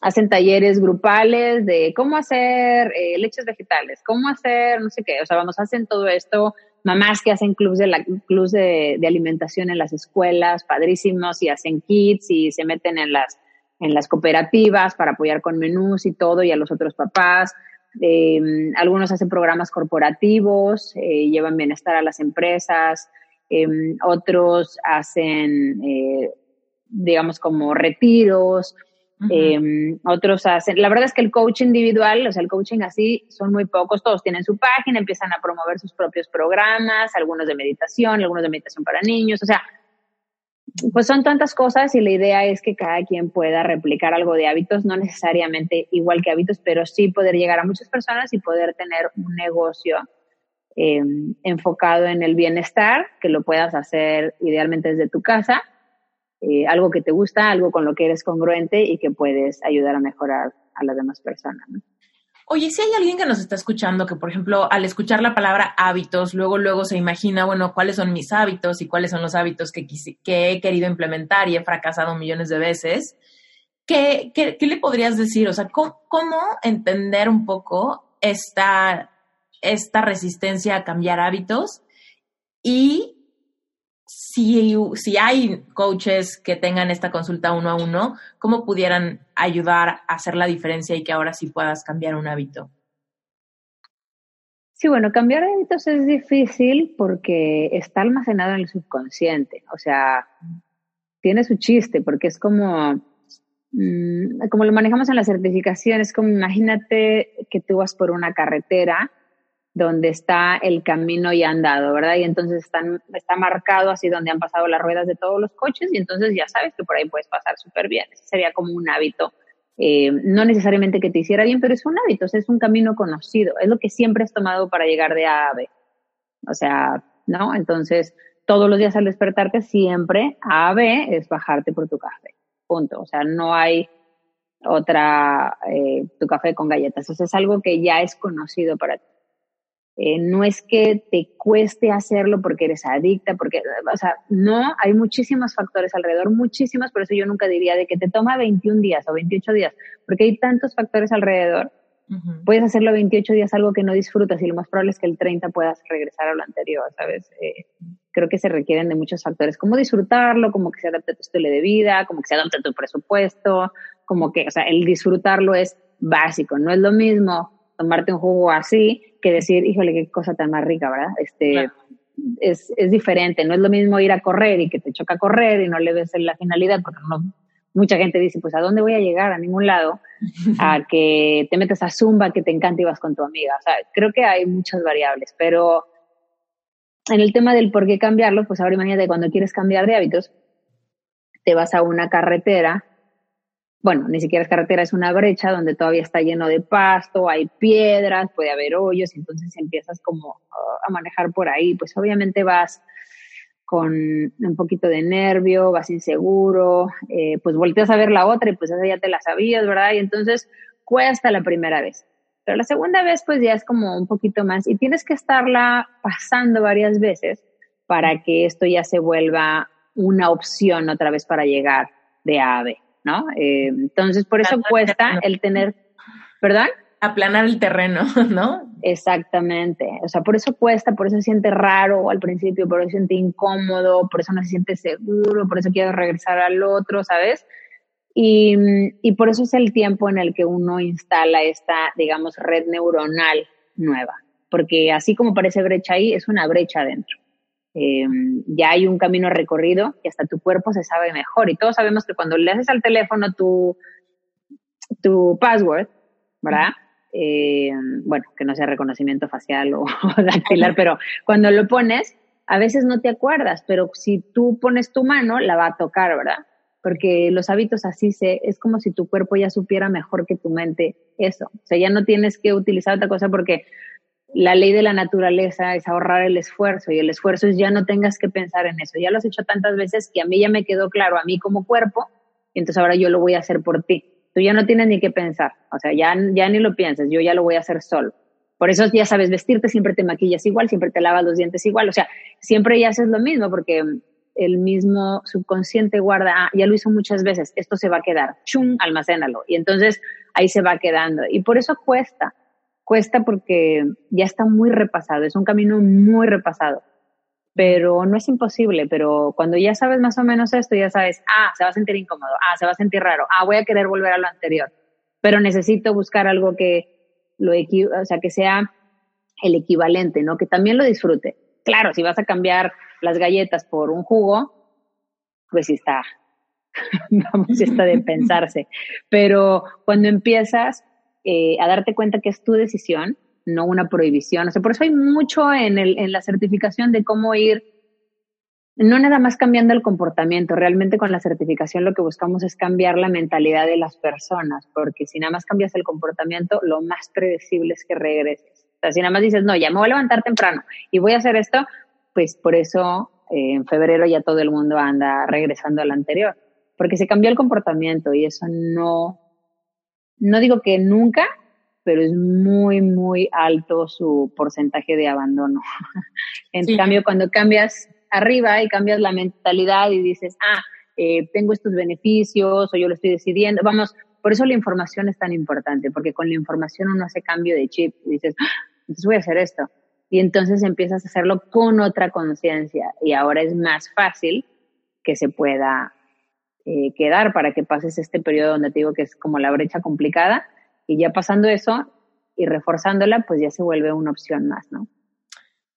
hacen talleres grupales de cómo hacer eh, leches vegetales, cómo hacer no sé qué. O sea, vamos, hacen todo esto. Mamás que hacen clubs de, la, clubs de, de alimentación en las escuelas, padrísimos, y hacen kits y se meten en las, en las cooperativas para apoyar con menús y todo, y a los otros papás. Eh, algunos hacen programas corporativos, eh, llevan bienestar a las empresas, eh, otros hacen, eh, digamos, como retiros, uh-huh. eh, otros hacen... La verdad es que el coach individual, o sea, el coaching así, son muy pocos, todos tienen su página, empiezan a promover sus propios programas, algunos de meditación, algunos de meditación para niños, o sea, pues son tantas cosas y la idea es que cada quien pueda replicar algo de hábitos, no necesariamente igual que hábitos, pero sí poder llegar a muchas personas y poder tener un negocio eh, enfocado en el bienestar, que lo puedas hacer idealmente desde tu casa, eh, algo que te gusta, algo con lo que eres congruente y que puedes ayudar a mejorar a las demás personas, ¿no? Oye, si hay alguien que nos está escuchando que, por ejemplo, al escuchar la palabra hábitos, luego luego se imagina, bueno, ¿cuáles son mis hábitos y cuáles son los hábitos que, quise, que he querido implementar y he fracasado millones de veces? ¿Qué, qué, qué le podrías decir? O sea, ¿cómo, cómo entender un poco esta, esta resistencia a cambiar hábitos y si, si hay coaches que tengan esta consulta uno a uno, ¿cómo pudieran ayudar a hacer la diferencia y que ahora sí puedas cambiar un hábito? Sí, bueno, cambiar de hábitos es difícil porque está almacenado en el subconsciente. O sea, tiene su chiste porque es como, mmm, como lo manejamos en la certificación, es como imagínate que tú vas por una carretera donde está el camino ya andado, ¿verdad? Y entonces están, está marcado así donde han pasado las ruedas de todos los coches y entonces ya sabes que por ahí puedes pasar súper bien. Ese sería como un hábito. Eh, no necesariamente que te hiciera bien, pero es un hábito, o sea, es un camino conocido, es lo que siempre has tomado para llegar de A a B. O sea, ¿no? Entonces, todos los días al despertarte siempre A a B es bajarte por tu café, punto. O sea, no hay otra, eh, tu café con galletas. O sea, es algo que ya es conocido para ti. Eh, no es que te cueste hacerlo porque eres adicta, porque, o sea, no, hay muchísimos factores alrededor, muchísimos, por eso yo nunca diría de que te toma veintiún días o veintiocho días, porque hay tantos factores alrededor. Uh-huh. Puedes hacerlo veintiocho días algo que no disfrutas y lo más probable es que el treinta puedas regresar a lo anterior, ¿sabes? Eh, creo que se requieren de muchos factores, como disfrutarlo, como que se adapte a tu estilo de vida, como que se adapte a tu presupuesto, como que, o sea, el disfrutarlo es básico, no es lo mismo tomarte un jugo así que decir, híjole, qué cosa tan más rica, ¿verdad? Este, claro. es, es diferente, no es lo mismo ir a correr y que te choca correr y no le ves la finalidad, porque no, mucha gente dice, pues, ¿a dónde voy a llegar? A ningún lado, a que te metas a Zumba, que te encanta y vas con tu amiga. O sea, creo que hay muchas variables, pero en el tema del por qué cambiarlo, pues ahora imagínate cuando quieres cambiar de hábitos, te vas a una carretera. Bueno, ni siquiera es carretera, es una brecha donde todavía está lleno de pasto, hay piedras, puede haber hoyos, entonces empiezas como a manejar por ahí. Pues obviamente vas con un poquito de nervio, vas inseguro, eh, pues volteas a ver la otra y pues esa ya te la sabías, ¿verdad? Y entonces cuesta la primera vez. Pero la segunda vez pues ya es como un poquito más y tienes que estarla pasando varias veces para que esto ya se vuelva una opción otra vez para llegar de A a B, ¿no? Eh, entonces, por eso aplanar cuesta el, el tener, ¿perdón? Aplanar el terreno, ¿no? Exactamente. O sea, por eso cuesta, por eso se siente raro al principio, por eso se siente incómodo, por eso no se siente seguro, por eso quiero regresar al otro, ¿sabes? Y, y por eso es el tiempo en el que uno instala esta, digamos, red neuronal nueva. Porque así como parece brecha ahí, es una brecha adentro. Eh, ya hay un camino recorrido y hasta tu cuerpo se sabe mejor. Y todos sabemos que cuando le haces al teléfono tu, tu password, ¿verdad? Eh, bueno, que no sea reconocimiento facial o, o dactilar, pero cuando lo pones, a veces no te acuerdas, pero si tú pones tu mano, la va a tocar, ¿verdad? Porque los hábitos así se, es como si tu cuerpo ya supiera mejor que tu mente eso. O sea, ya no tienes que utilizar otra cosa porque la ley de la naturaleza es ahorrar el esfuerzo y el esfuerzo es ya no tengas que pensar en eso. Ya lo has hecho tantas veces que a mí ya me quedó claro, a mí como cuerpo, y entonces ahora yo lo voy a hacer por ti. Tú ya no tienes ni que pensar, o sea, ya, ya ni lo piensas, yo ya lo voy a hacer solo. Por eso ya sabes vestirte, siempre te maquillas igual, siempre te lavas los dientes igual, o sea, siempre ya haces lo mismo porque el mismo subconsciente guarda, ah, ya lo hizo muchas veces, esto se va a quedar, chum, almacénalo. Y entonces ahí se va quedando y por eso cuesta. Cuesta porque ya está muy repasado, es un camino muy repasado, pero no es imposible, pero cuando ya sabes más o menos esto, ya sabes, ah, se va a sentir incómodo, ah, se va a sentir raro, ah, voy a querer volver a lo anterior, pero necesito buscar algo que lo equi- o sea, que sea el equivalente, ¿no? Que también lo disfrute. Claro, si vas a cambiar las galletas por un jugo, pues sí está, vamos, está de pensarse, pero cuando empiezas Eh, a darte cuenta que es tu decisión, no una prohibición. O sea, por eso hay mucho en, el, en la certificación de cómo ir, no nada más cambiando el comportamiento. Realmente con la certificación lo que buscamos es cambiar la mentalidad de las personas, porque si nada más cambias el comportamiento, lo más predecible es que regreses. O sea, si nada más dices, no, ya me voy a levantar temprano y voy a hacer esto, pues por eso eh, en febrero ya todo el mundo anda regresando al anterior, porque se cambió el comportamiento y eso no... No digo que nunca, pero es muy, muy alto su porcentaje de abandono. En sí. Cambio, cuando cambias arriba y cambias la mentalidad y dices, ah, eh, tengo estos beneficios o yo lo estoy decidiendo, vamos, por eso la información es tan importante, porque con la información uno hace cambio de chip y dices, ah, entonces voy a hacer esto. y entonces empiezas a hacerlo con otra conciencia y ahora es más fácil que se pueda eh, quedar para que pases este periodo donde te digo que es como la brecha complicada y ya pasando eso y reforzándola, pues ya se vuelve una opción más, ¿no?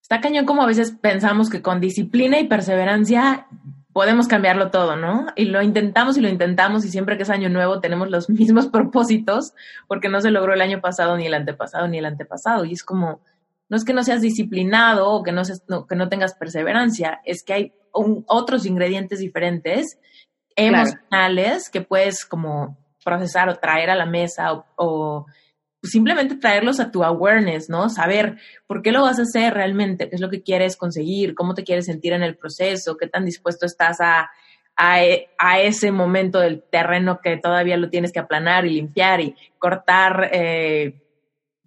Está cañón como a veces pensamos que con disciplina y perseverancia podemos cambiarlo todo, ¿no? Y lo intentamos y lo intentamos y siempre que es año nuevo tenemos los mismos propósitos porque no se logró el año pasado, ni el antepasado, ni el antepasado. Y es como, no es que no seas disciplinado o que no, seas, no, que no tengas perseverancia, es que hay un, otros ingredientes diferentes, emocionales, claro, que puedes como procesar o traer a la mesa o... o simplemente traerlos a tu awareness, ¿no? Saber por qué lo vas a hacer realmente, qué es lo que quieres conseguir, cómo te quieres sentir en el proceso, qué tan dispuesto estás a, a, a ese momento del terreno que todavía lo tienes que aplanar y limpiar y cortar eh,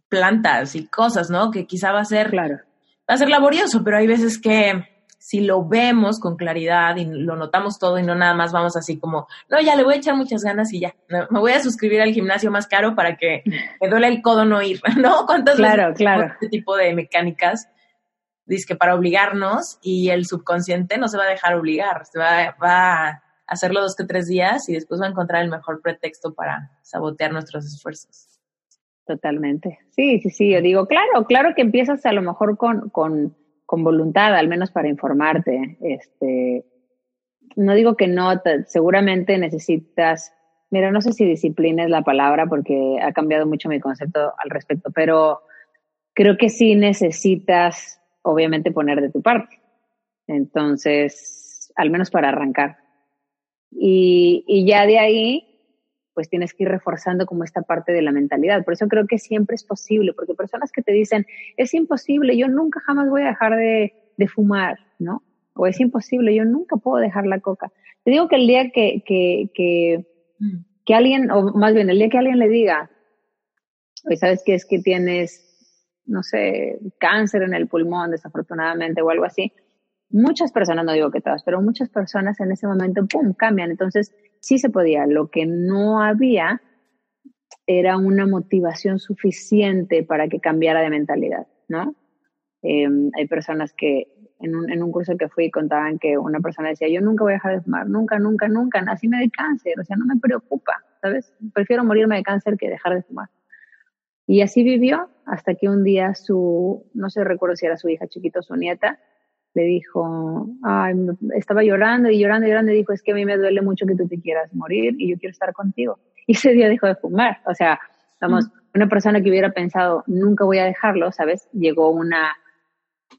plantas y cosas, ¿no? Que quizá va a ser, claro, va a ser laborioso, pero hay veces que si lo vemos con claridad y lo notamos todo y no nada más vamos así como, no, ya le voy a echar muchas ganas y ya, me voy a suscribir al gimnasio más caro para que me duele el codo no ir, ¿no? ¿Cuántas claro, veces claro. este tipo de mecánicas? Dice que para obligarnos y el subconsciente no se va a dejar obligar, se va, va a hacerlo dos que tres días y después va a encontrar el mejor pretexto para sabotear nuestros esfuerzos. Totalmente. Sí, sí, sí, yo digo, claro, claro que empiezas a lo mejor con... con con voluntad, al menos para informarte. Este, no digo que no, t- seguramente necesitas, mira, no sé si disciplina es la palabra porque ha cambiado mucho mi concepto al respecto, pero creo que sí necesitas, obviamente, poner de tu parte. Entonces, al menos para arrancar. Y, y ya de ahí, pues tienes que ir reforzando como esta parte de la mentalidad. Por eso creo que siempre es posible, porque personas que te dicen, es imposible, yo nunca jamás voy a dejar de, de fumar, ¿no? O es imposible, yo nunca puedo dejar la coca. Te digo que el día que, que, que, que alguien, o más bien el día que alguien le diga, oye, ¿sabes qué? Es que tienes, no sé, cáncer en el pulmón, desafortunadamente, o algo así. Muchas personas, no digo que todas, pero muchas personas en ese momento, pum, cambian. Entonces, sí se podía. Lo que no había era una motivación suficiente para que cambiara de mentalidad, ¿no? Eh, hay personas que en un, en un curso que fui contaban que una persona decía, yo nunca voy a dejar de fumar, nunca, nunca, nunca, así me dé cáncer, o sea, no me preocupa, ¿sabes? Prefiero morirme de cáncer que dejar de fumar. Y así vivió hasta que un día su, no sé, recuerdo si era su hija chiquita o su nieta, le dijo, ay, estaba llorando y llorando y llorando y dijo, es que a mí me duele mucho que tú te quieras morir y yo quiero estar contigo. Y ese día dejó de fumar. O sea, vamos, uh-huh. Una persona que hubiera pensado, nunca voy a dejarlo, ¿sabes? Llegó una,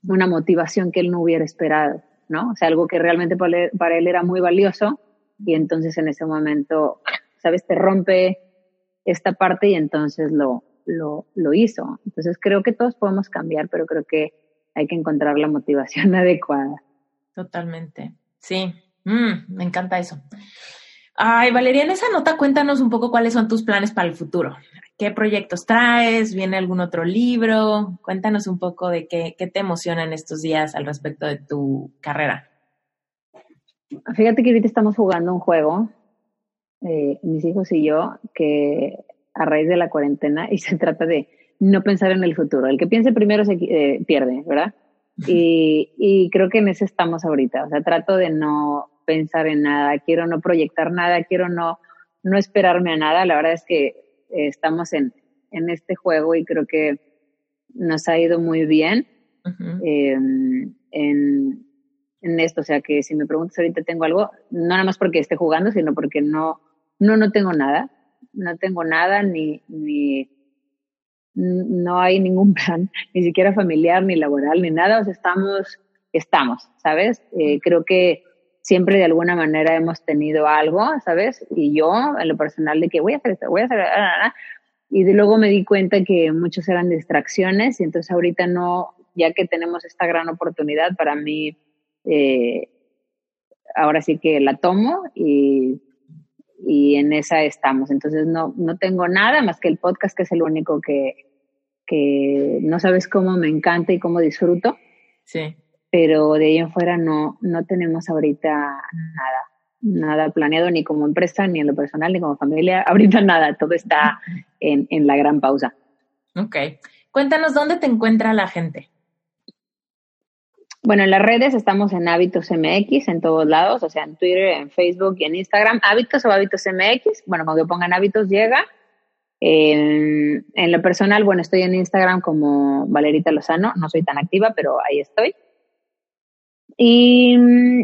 una motivación que él no hubiera esperado, ¿no? O sea, algo que realmente para él, para él era muy valioso y entonces en ese momento, ¿sabes? Te rompe esta parte y entonces lo, lo, lo hizo. Entonces creo que todos podemos cambiar, pero creo que hay que encontrar la motivación adecuada. Totalmente, sí. Mm, me encanta eso. Ay, Valeria, en esa nota cuéntanos un poco cuáles son tus planes para el futuro. ¿Qué proyectos traes? ¿Viene algún otro libro? Cuéntanos un poco de qué, qué te emociona en estos días al respecto de tu carrera. Fíjate que ahorita estamos jugando un juego, eh, mis hijos y yo, que a raíz de la cuarentena, y se trata de no pensar en el futuro. El que piense primero se eh, pierde, ¿verdad? Y, y creo que en eso estamos ahorita. O sea, trato de no pensar en nada, quiero no proyectar nada, quiero no, no esperarme a nada. La verdad es que eh, estamos en, en este juego y creo que nos ha ido muy bien uh-huh. eh, en, en esto. O sea, que si me preguntas ahorita tengo algo, no nada más porque esté jugando, sino porque no, no, no tengo nada. No tengo nada ni... ni no hay ningún plan, ni siquiera familiar, ni laboral, ni nada. O sea, estamos, estamos, ¿sabes? Eh, creo que siempre de alguna manera hemos tenido algo, ¿sabes? Y yo, en lo personal, de que voy a hacer esto, voy a hacer... Ah, ah, ah. Y de luego me di cuenta que muchos eran distracciones y entonces ahorita no, ya que tenemos esta gran oportunidad, para mí, eh, ahora sí que la tomo y... y en esa estamos. Entonces no, no tengo nada más que el podcast, que es el único que, que no sabes cómo me encanta y cómo disfruto. Sí. Pero de ahí en fuera no, no tenemos ahorita nada, nada planeado, ni como empresa, ni en lo personal, ni como familia. Ahorita nada, todo está en, en la gran pausa. Ok. Cuéntanos, ¿dónde te encuentra la gente? Bueno, en las redes estamos en Hábitos M X en todos lados, o sea, en Twitter, en Facebook y en Instagram. Hábitos o Hábitos M X, bueno, cuando que pongan Hábitos llega. Eh, en lo personal, bueno, estoy en Instagram como Valerita Lozano, no soy tan activa, pero ahí estoy. Y,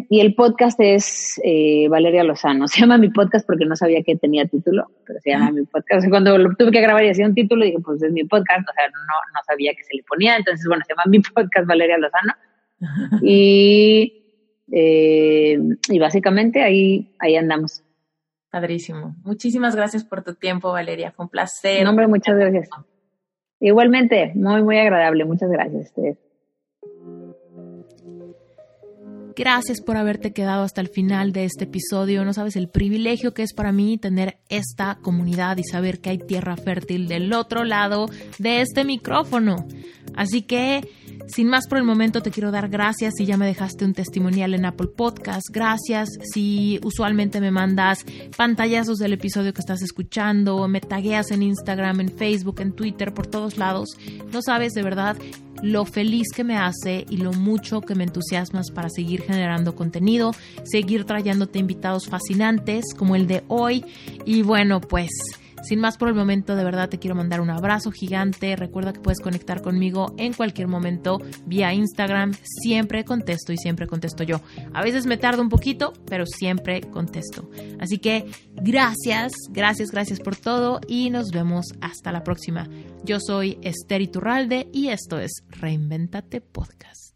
y el podcast es eh, Valeria Lozano. Se llama mi podcast porque no sabía que tenía título, pero se llama ah. mi podcast. O sea, cuando lo tuve que grabar y hacía un título, dije, pues es mi podcast, o sea, no, no sabía que se le ponía. Entonces, bueno, se llama mi podcast Valeria Lozano. Y, eh, y básicamente ahí, ahí andamos. Padrísimo. Muchísimas gracias por tu tiempo, Valeria. Fue un placer. No, hombre, muchas gracias. Igualmente, muy, muy agradable. Muchas gracias, Esther. Gracias por haberte quedado hasta el final de este episodio. No sabes el privilegio que es para mí tener esta comunidad y saber que hay tierra fértil del otro lado de este micrófono. Así que, sin más por el momento, te quiero dar gracias si ya me dejaste un testimonial en Apple Podcast. Gracias si usualmente me mandas pantallazos del episodio que estás escuchando, me tagueas en Instagram, en Facebook, en Twitter, por todos lados. No sabes de verdad lo feliz que me hace y lo mucho que me entusiasmas para seguir generando contenido, seguir trayéndote invitados fascinantes como el de hoy. Y bueno, pues sin más por el momento, de verdad te quiero mandar un abrazo gigante. Recuerda que puedes conectar conmigo en cualquier momento vía Instagram. Siempre contesto y siempre contesto yo. A veces me tardo un poquito, pero siempre contesto. Así que gracias, gracias, gracias por todo y nos vemos hasta la próxima. Yo soy Esther Iturralde y esto es Reinvéntate Podcast.